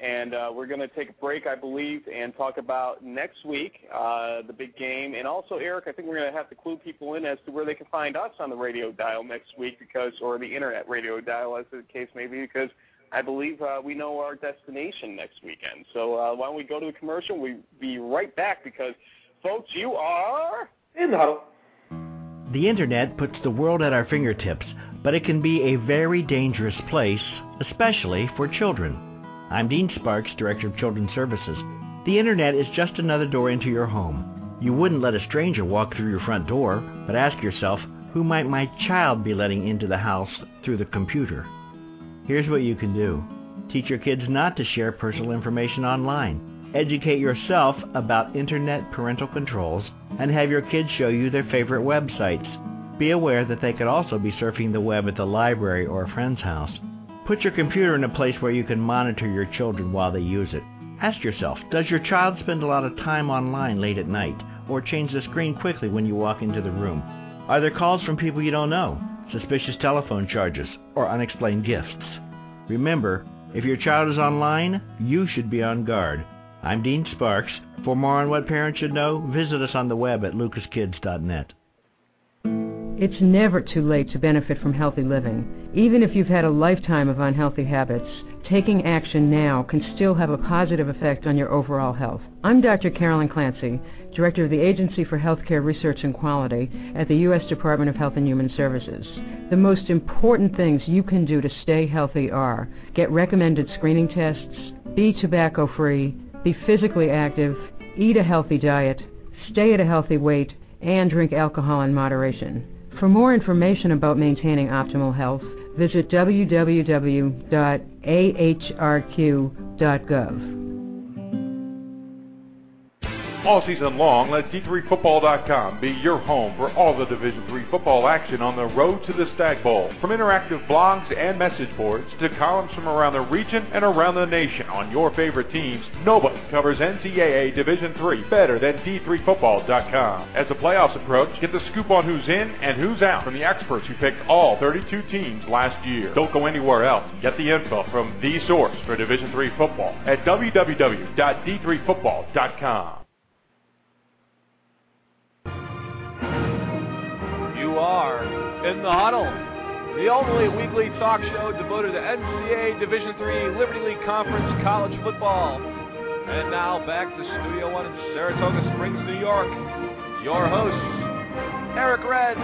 And uh, we're going to take a break, I believe, and talk about next week, uh, the big game. And also, Eric, I think we're going to have to clue people in as to where they can find us on the radio dial next week because, or the internet radio dial, as the case may be, because I believe uh, we know our destination next weekend. So uh, why don't we go to the commercial? We'll be right back because, folks, you are in the huddle. The internet puts the world at our fingertips, but it can be a very dangerous place, especially for children. I'm Dean Sparks, Director of Children's Services. The internet is just another door into your home. You wouldn't let a stranger walk through your front door, but ask yourself, who might my child be letting into the house through the computer? Here's what you can do. Teach your kids not to share personal information online. Educate yourself about internet parental controls, and have your kids show you their favorite websites. Be aware that they could also be surfing the web at the library or a friend's house. Put your computer in a place where you can monitor your children while they use it. Ask yourself, does your child spend a lot of time online late at night, or change the screen quickly when you walk into the room? Are there calls from people you don't know, suspicious telephone charges, or unexplained gifts? Remember, if your child is online, you should be on guard. I'm Dean Sparks. For more on what parents should know, visit us on the web at lucas kids dot net. It's never too late to benefit from healthy living. Even if you've had a lifetime of unhealthy habits, taking action now can still have a positive effect on your overall health. I'm Doctor Carolyn Clancy, Director of the Agency for Healthcare Research and Quality at the U S Department of Health and Human Services. The most important things you can do to stay healthy are get recommended screening tests, be tobacco-free, be physically active, eat a healthy diet, stay at a healthy weight, and drink alcohol in moderation. For more information about maintaining optimal health, visit w w w dot a h r q dot gov. All season long, let D three football dot com be your home for all the Division three football action on the road to the Stag Bowl. From interactive blogs and message boards to columns from around the region and around the nation on your favorite teams, nobody covers N C double A Division three better than D three football dot com. As the playoffs approach, get the scoop on who's in and who's out from the experts who picked all thirty-two teams last year. Don't go anywhere else. Get the info from the source for Division three football at w w w dot d three football dot com. You are in the huddle, the only weekly talk show devoted to N C double A Division three Liberty League Conference college football. And now back to Studio One in Saratoga Springs, New York. Your hosts, Eric Wren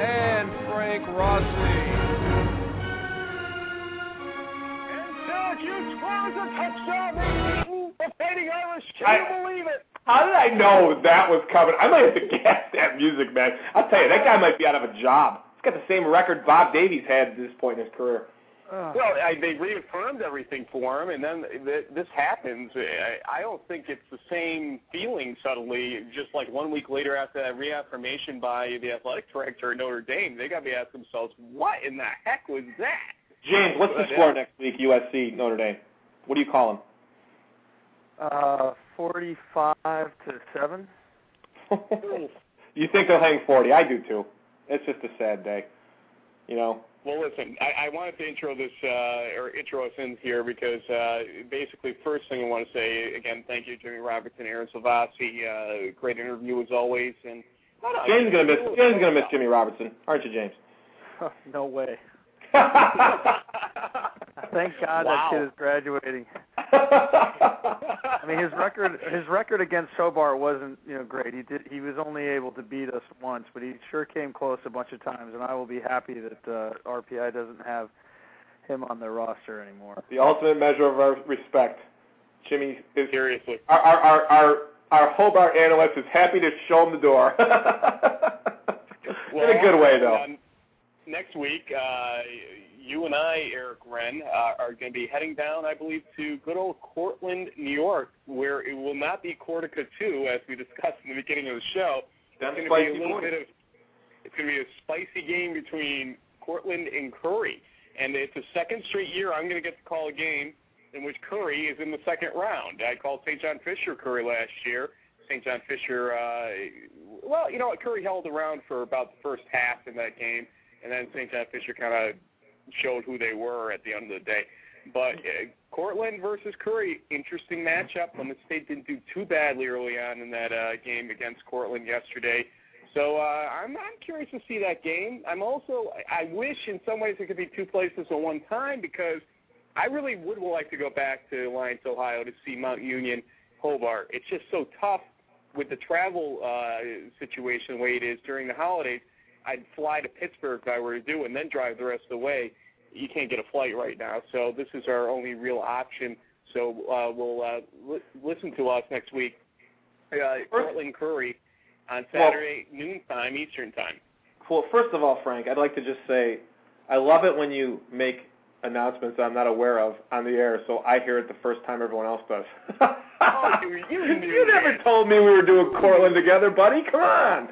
and Frank Rossi. And Syracuse crowns a touchdown. They've beaten the Fighting Irish. Can you believe it? How did I know that was coming? I might have to guess that music, man. I'll tell you, that guy might be out of a job. He's got the same record Bob Davies had at this point in his career. Uh, well, I, they reaffirmed everything for him, and then th- this happens. I, I don't think it's the same feeling suddenly, just like one week later after that reaffirmation by the athletic director at Notre Dame. They got to be asking themselves, what in the heck was that? James, what's the score next week, U S C, Notre Dame? What do you call him? Uh, forty-five to seven. You think they'll hang forty? I do too. It's just a sad day, you know. Well, listen, I, I wanted to intro this uh, or intro us in here because uh, basically, first thing I want to say again, thank you, Jimmy Robertson, Aaron Savassi. Uh, great interview as always. And James is gonna miss. James is gonna miss Jimmy Robertson, aren't you, James? No way. Thank God wow. That kid is graduating. I mean, his record his record against Hobart wasn't, you know, great. He did he was only able to beat us once, but he sure came close a bunch of times. And I will be happy that uh, R P I doesn't have him on their roster anymore. The ultimate measure of our respect, Jimmy is seriously. Our our our our, our Hobart analyst is happy to show him the door. Well, in a good way, though. Um, next week. Uh, You and I, Eric Wren, uh, are going to be heading down, I believe, to good old Cortland, New York, where it will not be Cortica two, as we discussed in the beginning of the show. That's it's going to be a little bit of it's going to be a spicy game between Cortland and Curry, and it's the second straight year I'm going to get to call a game in which Curry is in the second round. I called Saint John Fisher Curry last year. Saint John Fisher, uh, well, you know what, Curry held around for about the first half in that game, and then Saint John Fisher kind of showed who they were at the end of the day. But uh, Cortland versus Curry, interesting matchup. Plymouth State didn't do too badly early on in that uh, game against Cortland yesterday. So uh, I'm, I'm curious to see that game. I'm also, I wish in some ways it could be two places at one time because I really would like to go back to Alliance, Ohio to see Mount Union, Hobart. It's just so tough with the travel uh, situation the way it is during the holidays. I'd fly to Pittsburgh if I were to do and then drive the rest of the way. You can't get a flight right now, so this is our only real option. so uh, we'll uh, li- listen to us next week. Uh, Cortland Curry on Saturday, well, noontime Eastern time. Well, first of all, Frank, I'd like to just say I love it when you make announcements that I'm not aware of on the air, so I hear it the first time everyone else does. oh, you, you, you, you never told me we were doing Cortland together, buddy. Come on.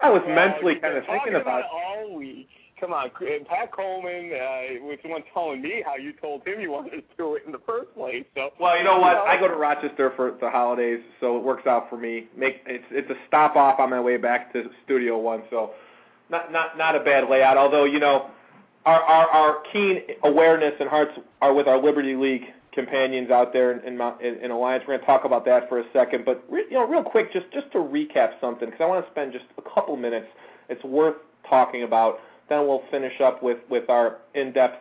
I was well, mentally kind of thinking about it all week. Come on, Pat Coleman uh, was the one telling me how you told him you wanted to do it in the first place. So well, you know what? You know, I go to Rochester for the holidays, so it works out for me. Make it's it's a stop off on my way back to Studio One, so not not not a bad layout. Although you know, our our, our keen awareness and hearts are with our Liberty League companions out there in in, Mount, in, in Alliance. We're going to talk about that for a second, but re, you know, real quick, just just to recap something because I want to spend just a couple minutes. It's worth talking about. Then we'll finish up with, with our in-depth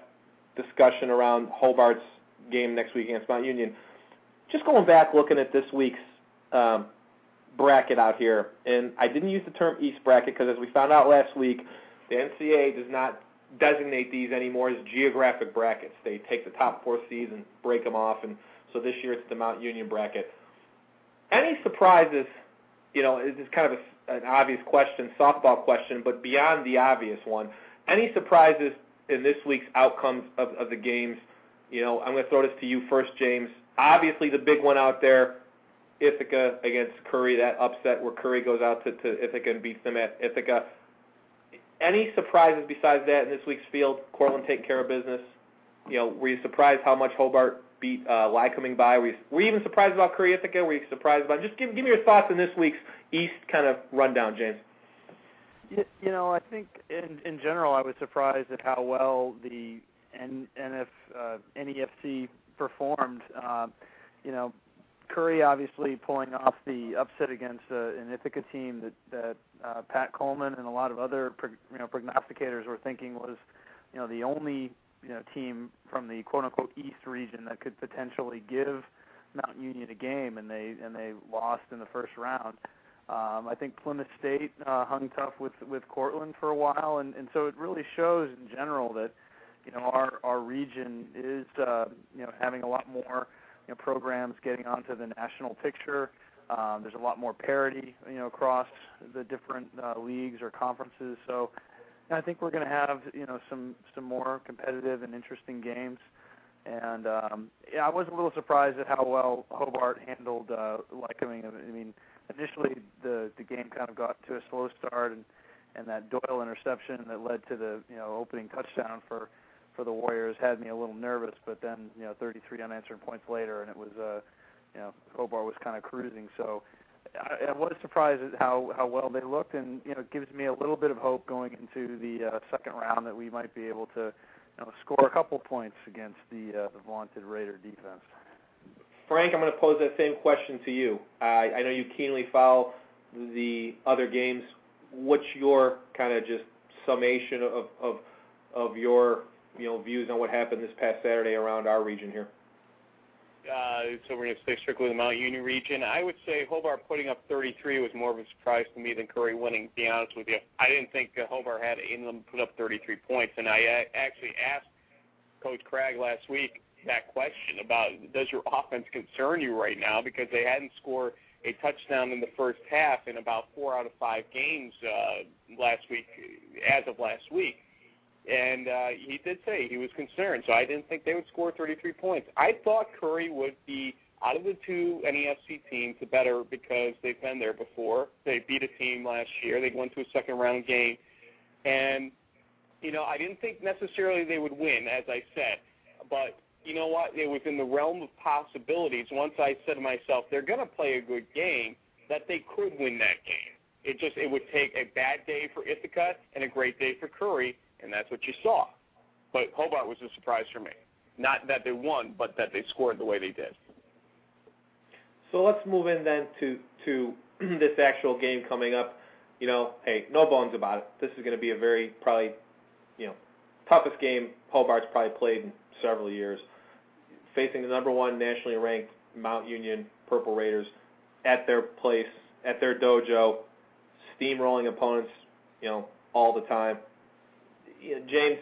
discussion around Hobart's game next week against Mount Union. Just going back, looking at this week's um, bracket out here, and I didn't use the term East bracket because as we found out last week, the N C double A does not designate these anymore as geographic brackets. They take the top four seeds and break them off, and so this year it's the Mount Union bracket. Any surprises, you know, is kind of a an obvious question, softball question, but beyond the obvious one, any surprises in this week's outcomes of, of the games? You know, I'm going to throw this to you first, James. Obviously, the big one out there, Ithaca against Curry, that upset where Curry goes out to, to Ithaca and beats them at Ithaca. Any surprises besides that in this week's field? Cortland taking care of business. You know, were you surprised how much Hobart beat uh, Lycoming by? Were you, were you even surprised about Curry Ithaca? Were you surprised about? Just give give me your thoughts on this week's East kind of rundown, James. You, you know, I think in in general, I was surprised at how well the N F C performed. Uh, you know, Curry obviously pulling off the upset against uh, an Ithaca team that that uh, Pat Coleman and a lot of other pro, you know prognosticators were thinking was you know the only you know, team from the quote-unquote East region that could potentially give Mount Union a game, and they and they lost in the first round. Um, I think Plymouth State uh, hung tough with, with Cortland for a while, and, and so it really shows in general that you know our our region is uh, you know having a lot more you know, programs getting onto the national picture. Um, there's a lot more parity you know across the different uh, leagues or conferences. So. I think we're going to have, you know, some, some more competitive and interesting games. And, um, yeah, I was a little surprised at how well Hobart handled uh, Lycoming. I mean, initially the, the game kind of got to a slow start, and, and that Doyle interception that led to the, you know, opening touchdown for, for the Warriors had me a little nervous. But then, you know, thirty-three unanswered points later, and it was, uh, you know, Hobart was kind of cruising. So, I was surprised at how, how well they looked, and you know it gives me a little bit of hope going into the uh, second round that we might be able to you know, score a couple points against the, uh, the vaunted Raider defense. Frank, I'm going to pose that same question to you. Uh, I know you keenly follow the other games. What's your kind of just summation of of of your you know views on what happened this past Saturday around our region here? Uh, so we're going to stay strictly in the Mount Union region. I would say Hobart putting up thirty-three was more of a surprise to me than Curry winning, to be honest with you. I didn't think uh, Hobart had it in them put up thirty-three points, and I uh, actually asked Coach Cragg last week that question about does your offense concern you right now because they hadn't scored a touchdown in the first half in about four out of five games uh, last week, as of last week. And uh, he did say he was concerned, so I didn't think they would score thirty-three points. I thought Curry would be, out of the two N E F C teams, the better because they've been there before. They beat a team last year. They went to a second-round game. And, you know, I didn't think necessarily they would win, as I said. But you know what? It was in the realm of possibilities. Once I said to myself, they're going to play a good game, that they could win that game. It just it would take a bad day for Ithaca and a great day for Curry. And that's what you saw. But Hobart was a surprise for me. Not that they won, but that they scored the way they did. So let's move in then to to this actual game coming up. You know, hey, no bones about it. This is going to be a very probably, you know, toughest game Hobart's probably played in several years. Facing the number one nationally ranked Mount Union Purple Raiders at their place, at their dojo, steamrolling opponents, you know, all the time. James,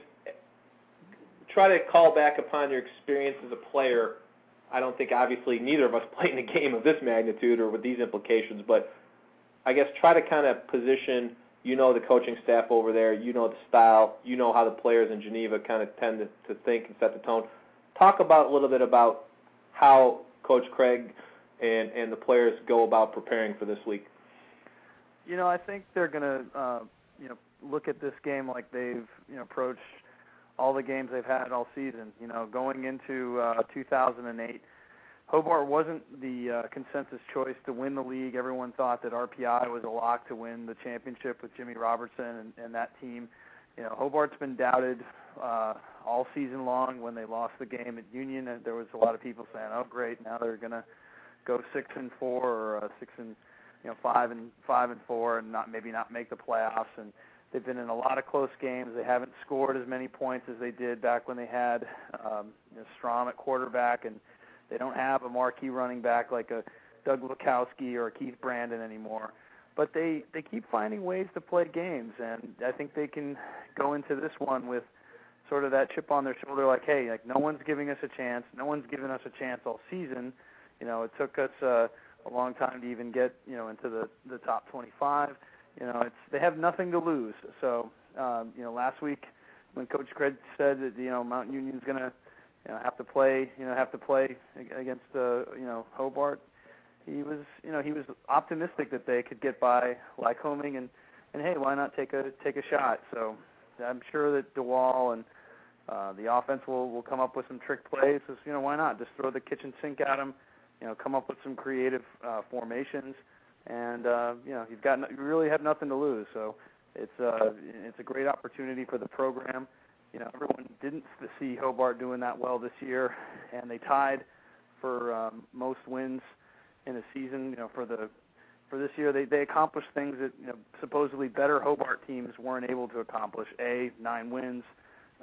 try to call back upon your experience as a player I don't think, obviously, neither of us played in a game of this magnitude or with these implications, but I guess try to kind of position, you know, the coaching staff over there, you know the style, you know how the players in Geneva kind of tend to, to think and set the tone. Talk about a little bit about how Coach Craig and, and the players go about preparing for this week. You know, I think they're going to, uh, you know, look at this game like they've, you know, approached all the games they've had all season. You know, going into uh, two thousand eight, Hobart wasn't the uh, consensus choice to win the league. Everyone thought that R P I was a lock to win the championship with Jimmy Robertson and, and that team. You know, Hobart's been doubted uh, all season long. When they lost the game at Union, and there was a lot of people saying, "Oh, great! Now they're going to go six and four, or uh, six and you know five and five and four, and not maybe not make the playoffs." And they've been in a lot of close games. They haven't scored as many points as they did back when they had um, you know, Strom at quarterback, and they don't have a marquee running back like a Doug Lukowski or a Keith Brandon anymore. But they, they keep finding ways to play games, and I think they can go into this one with sort of that chip on their shoulder, like, hey, like no one's giving us a chance. No one's given us a chance all season. You know, it took us uh, a long time to even get, you know, into the, the top twenty-five. You know, it's they have nothing to lose. So, um, you know, last week when Coach Craig said that, you know, Mount Union's going to you know, have to play, you know, have to play against, uh, you know, Hobart, he was, you know, he was optimistic that they could get by Lycoming, and, and hey, why not take a take a shot? So I'm sure that DeWall and uh, the offense will, will come up with some trick plays. So, you know, why not just throw the kitchen sink at them? You know, come up with some creative uh, formations, and uh, you know, you've got no, you really have nothing to lose. So it's uh, it's a great opportunity for the program. You know, everyone didn't see Hobart doing that well this year, and they tied for um, most wins in a season. You know, for the for this year, they, they accomplished things that, you know, supposedly better Hobart teams weren't able to accomplish. A nine wins,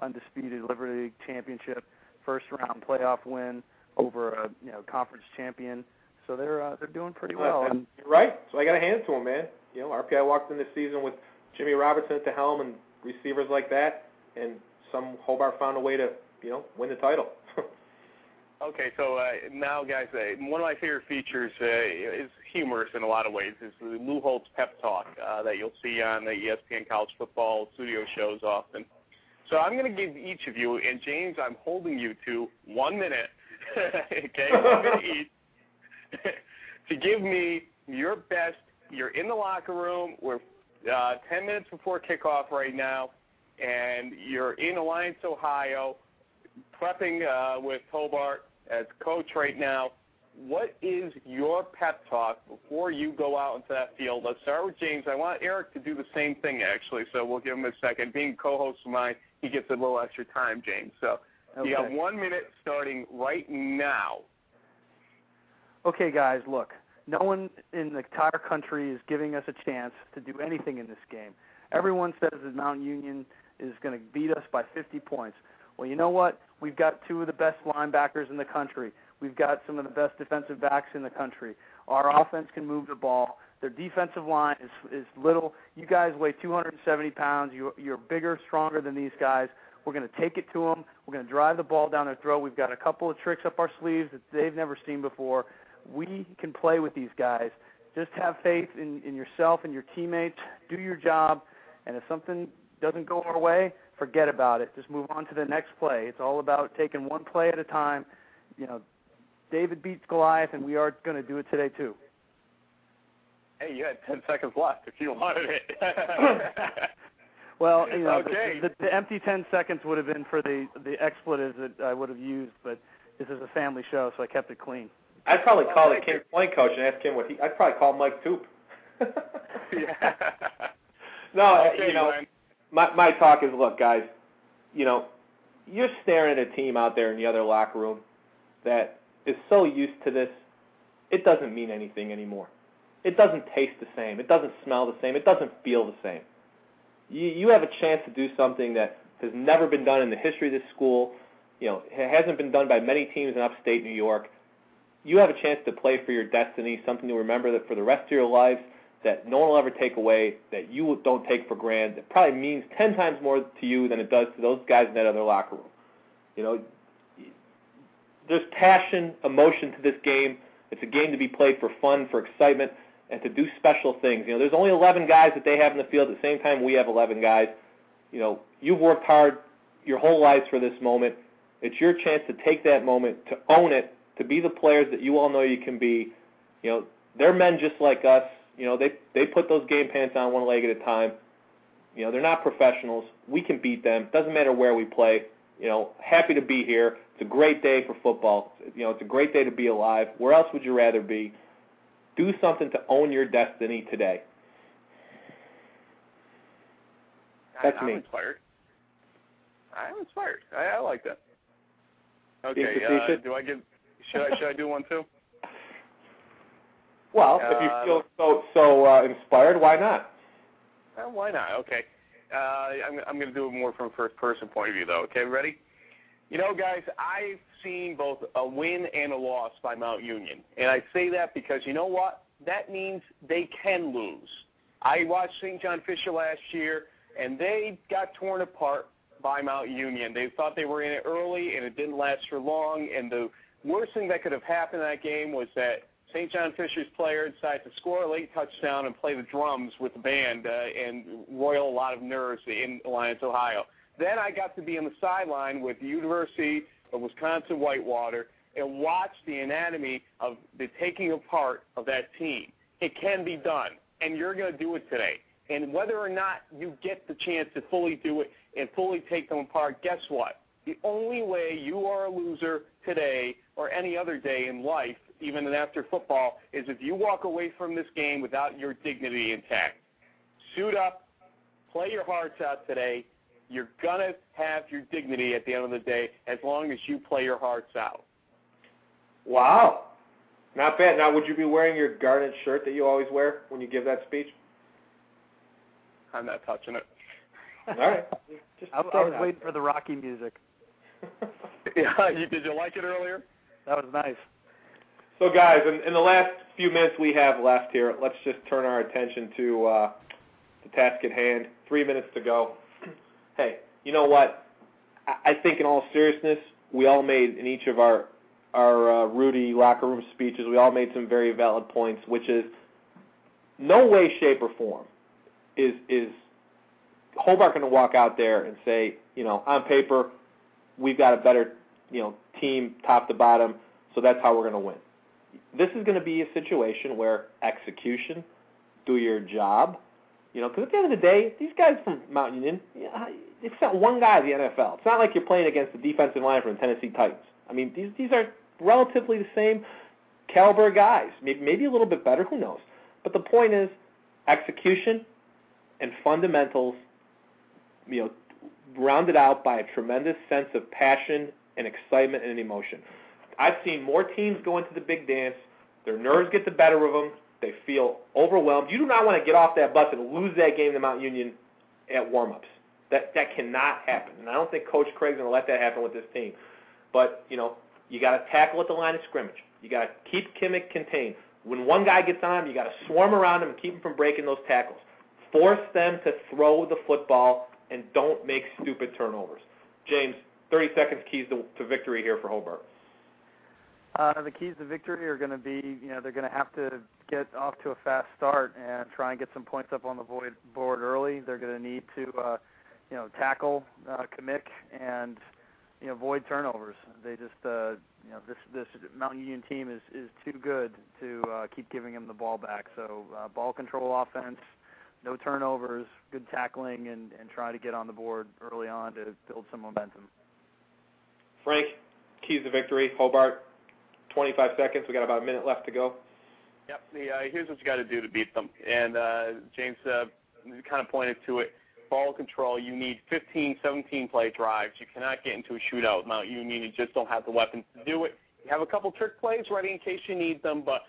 undisputed Liberty League championship, first round playoff win over a you know conference champion. So they're uh, they're doing pretty well. And you're right. So I got to hand it to them, man. You know, R P I walked in this season with Jimmy Robertson at the helm and receivers like that, and some Hobart found a way to, you know, win the title. Okay, so uh, now, guys, uh, one of my favorite features uh, is humorous in a lot of ways. It's the Lou Holtz pep talk uh, that you'll see on the E S P N College Football studio shows often. So I'm going to give each of you, and James, I'm holding you to one minute, okay, one minute each, to give me your best. You're in the locker room. We're uh, ten minutes before kickoff right now, and you're in Alliance, Ohio, prepping uh, with Hobart as coach right now. What is your pep talk before you go out into that field? Let's start with James. I want Eric to do the same thing, actually, so we'll give him a second. Being co-host of mine, he gets a little extra time, James. So okay. You have one minute starting right now. Okay, guys, look, no one in the entire country is giving us a chance to do anything in this game. Everyone says that Mount Union is going to beat us by fifty points. Well, you know what? We've got two of the best linebackers in the country. We've got some of the best defensive backs in the country. Our offense can move the ball. Their defensive line is is little. You guys weigh two hundred seventy pounds. You, you're bigger, stronger than these guys. We're going to take it to them. We're going to drive the ball down their throat. We've got a couple of tricks up our sleeves that they've never seen before. We can play with these guys. Just have faith in, in yourself and your teammates. Do your job. And if something doesn't go our way, forget about it. Just move on to the next play. It's all about taking one play at a time. You know, David beats Goliath, and we are going to do it today too. Hey, you had ten seconds left if you wanted it. Well, you know, okay. the, the, the empty ten seconds would have been for the, the expletives that I would have used, but this is a family show, so I kept it clean. I'd probably call the King's Point coach and ask him what he – I'd probably call Mike Toop. Yeah. No, okay, you know, man. my my talk is, look, guys, you know, you're staring at a team out there in the other locker room that is so used to this, it doesn't mean anything anymore. It doesn't taste the same. It doesn't smell the same. It doesn't feel the same. You you have a chance to do something that has never been done in the history of this school. You know, it hasn't been done by many teams in upstate New York. You have a chance to play for your destiny, something to remember that for the rest of your life, that no one will ever take away, that you don't take for granted, that probably means ten times more to you than it does to those guys in that other locker room. You know, there's passion, emotion to this game. It's a game to be played for fun, for excitement, and to do special things. You know, there's only eleven guys that they have in the field. At the same time, we have eleven guys. You know, you've worked hard your whole lives for this moment. It's your chance to take that moment, to own it, to be the players that you all know you can be. You know, they're men just like us. You know, they they put those game pants on one leg at a time. You know, they're not professionals. We can beat them. Doesn't matter where we play. You know, happy to be here. It's a great day for football. You know, it's a great day to be alive. Where else would you rather be? Do something to own your destiny today. That's I'm me. Inspired. I'm inspired. I, I like that. Okay. Uh, do I give? Should I should I do one too? Well, uh, if you feel so so uh, inspired, why not? Well, why not? Okay. Uh, I'm I'm going to do it more from a first person point of view though. Okay, ready? You know, guys, I've seen both a win and a loss by Mount Union, and I say that because you know what? That means they can lose. I watched Saint John Fisher last year, and they got torn apart by Mount Union. They thought they were in it early, and it didn't last for long. And the worst thing that could have happened in that game was that Saint John Fisher's player decided to score a late touchdown and play the drums with the band uh, and roil a lot of nerves in Alliance, Ohio. Then I got to be on the sideline with the University of Wisconsin-Whitewater and watch the anatomy of the taking apart of that team. It can be done, and you're going to do it today. And whether or not you get the chance to fully do it and fully take them apart, guess what? The only way you are a loser today or any other day in life, even after football, is if you walk away from this game without your dignity intact. Suit up, play your hearts out today. You're going to have your dignity at the end of the day as long as you play your hearts out. Wow. Not bad. Now, would you be wearing your garnet shirt that you always wear when you give that speech? I'm not touching it. All right. Just I, I was waiting for the Rocky music. Yeah, you, did you like it earlier? That was nice. So, guys, in, in the last few minutes we have left here, let's just turn our attention to uh, the task at hand. Three minutes to go. Hey, you know what? I, I think in all seriousness, we all made in each of our, our uh, Rudy locker room speeches, we all made some very valid points, which is no way, shape, or form is is Hobart going to walk out there and say, you know, on paper, we've got a better, you know, team top to bottom, so that's how we're going to win. This is going to be a situation where execution, do your job, you know, because at the end of the day, these guys from Mount Union, it's not one guy in the N F L. It's not like you're playing against the defensive line from the Tennessee Titans. I mean, these these are relatively the same caliber guys, maybe a little bit better, who knows. But the point is execution and fundamentals, you know, rounded out by a tremendous sense of passion and excitement and emotion. I've seen more teams go into the big dance. Their nerves get the better of them. They feel overwhelmed. You do not want to get off that bus and lose that game to Mount Union at warm-ups. That that cannot happen. And I don't think Coach Craig's going to let that happen with this team. But, you know, you got to tackle at the line of scrimmage. You got to keep Kmiec contained. When one guy gets on him, you got to swarm around him and keep him from breaking those tackles. Force them to throw the football and don't make stupid turnovers. James, thirty seconds keys to, to victory here for Hobart. Uh, the keys to victory are going to be, you know, they're going to have to get off to a fast start and try and get some points up on the void board early. They're going to need to, uh, you know, tackle uh, Kmiec and, you know, avoid turnovers. They just, uh, you know, this this Mount Union team is, is too good to uh, keep giving them the ball back. So uh, ball control offense. No turnovers, good tackling, and, and try to get on the board early on to build some momentum. Frank, keys to victory. Hobart, twenty-five seconds. We got about a minute left to go. Yep. The, uh, here's what you got to do to beat them. And uh, James uh, kind of pointed to it. Ball control. You need fifteen, seventeen play drives. You cannot get into a shootout with Mount Union. You just don't have the weapons to do it. You have a couple trick plays ready in case you need them, but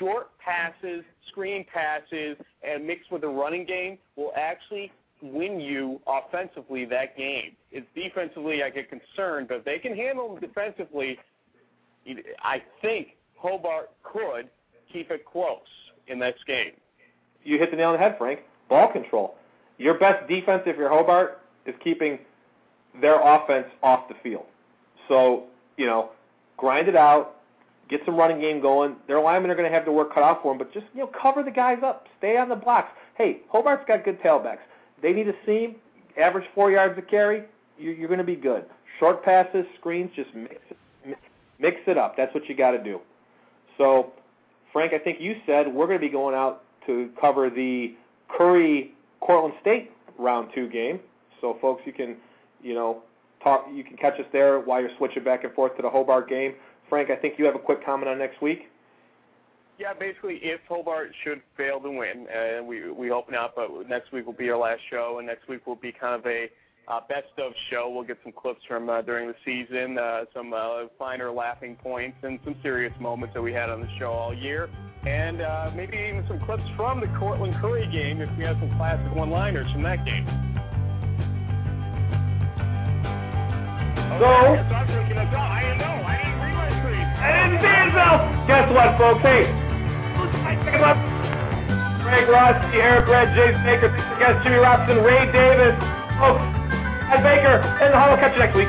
short passes, screen passes, and mixed with a running game will actually win you offensively that game. It's defensively I get concerned, but if they can handle them defensively, I think Hobart could keep it close in this game. You hit the nail on the head, Frank. Ball control. Your best defense, if you're Hobart, is keeping their offense off the field. So, you know, grind it out, get some running game going. Their linemen are going to have to work cut out for them, but just, you know, cover the guys up. Stay on the blocks. Hey, Hobart's got good tailbacks. They need a seam, average four yards a carry, you're, you're going to be good. Short passes, screens, just mix it, mix it up. That's what you got to do. So, Frank, I think you said we're going to be going out to cover the Curry-Cortland State round two game. So, folks, you can, you know, talk. You can catch us there while you're switching back and forth to the Hobart game. Frank, I think you have a quick comment on next week. Yeah, basically, if Hobart should fail to win, and uh, we we hope not, but next week will be our last show, and next week will be kind of a uh, best of show. We'll get some clips from uh, during the season, uh, some uh, finer laughing points, and some serious moments that we had on the show all year, and uh, maybe even some clips from the Cortland Curry game if we have some classic one-liners from that game. So, okay, I, I'm thinking of, I know, I didn't realize three. I didn't see it, though. Guess what, folks? Hey. Frank Rossi, Eric Wren, James Baker, guest Jimmy Robertson, Ray Davis, folks, Ted Baker, and the Hollow. Catch you next week.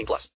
plus.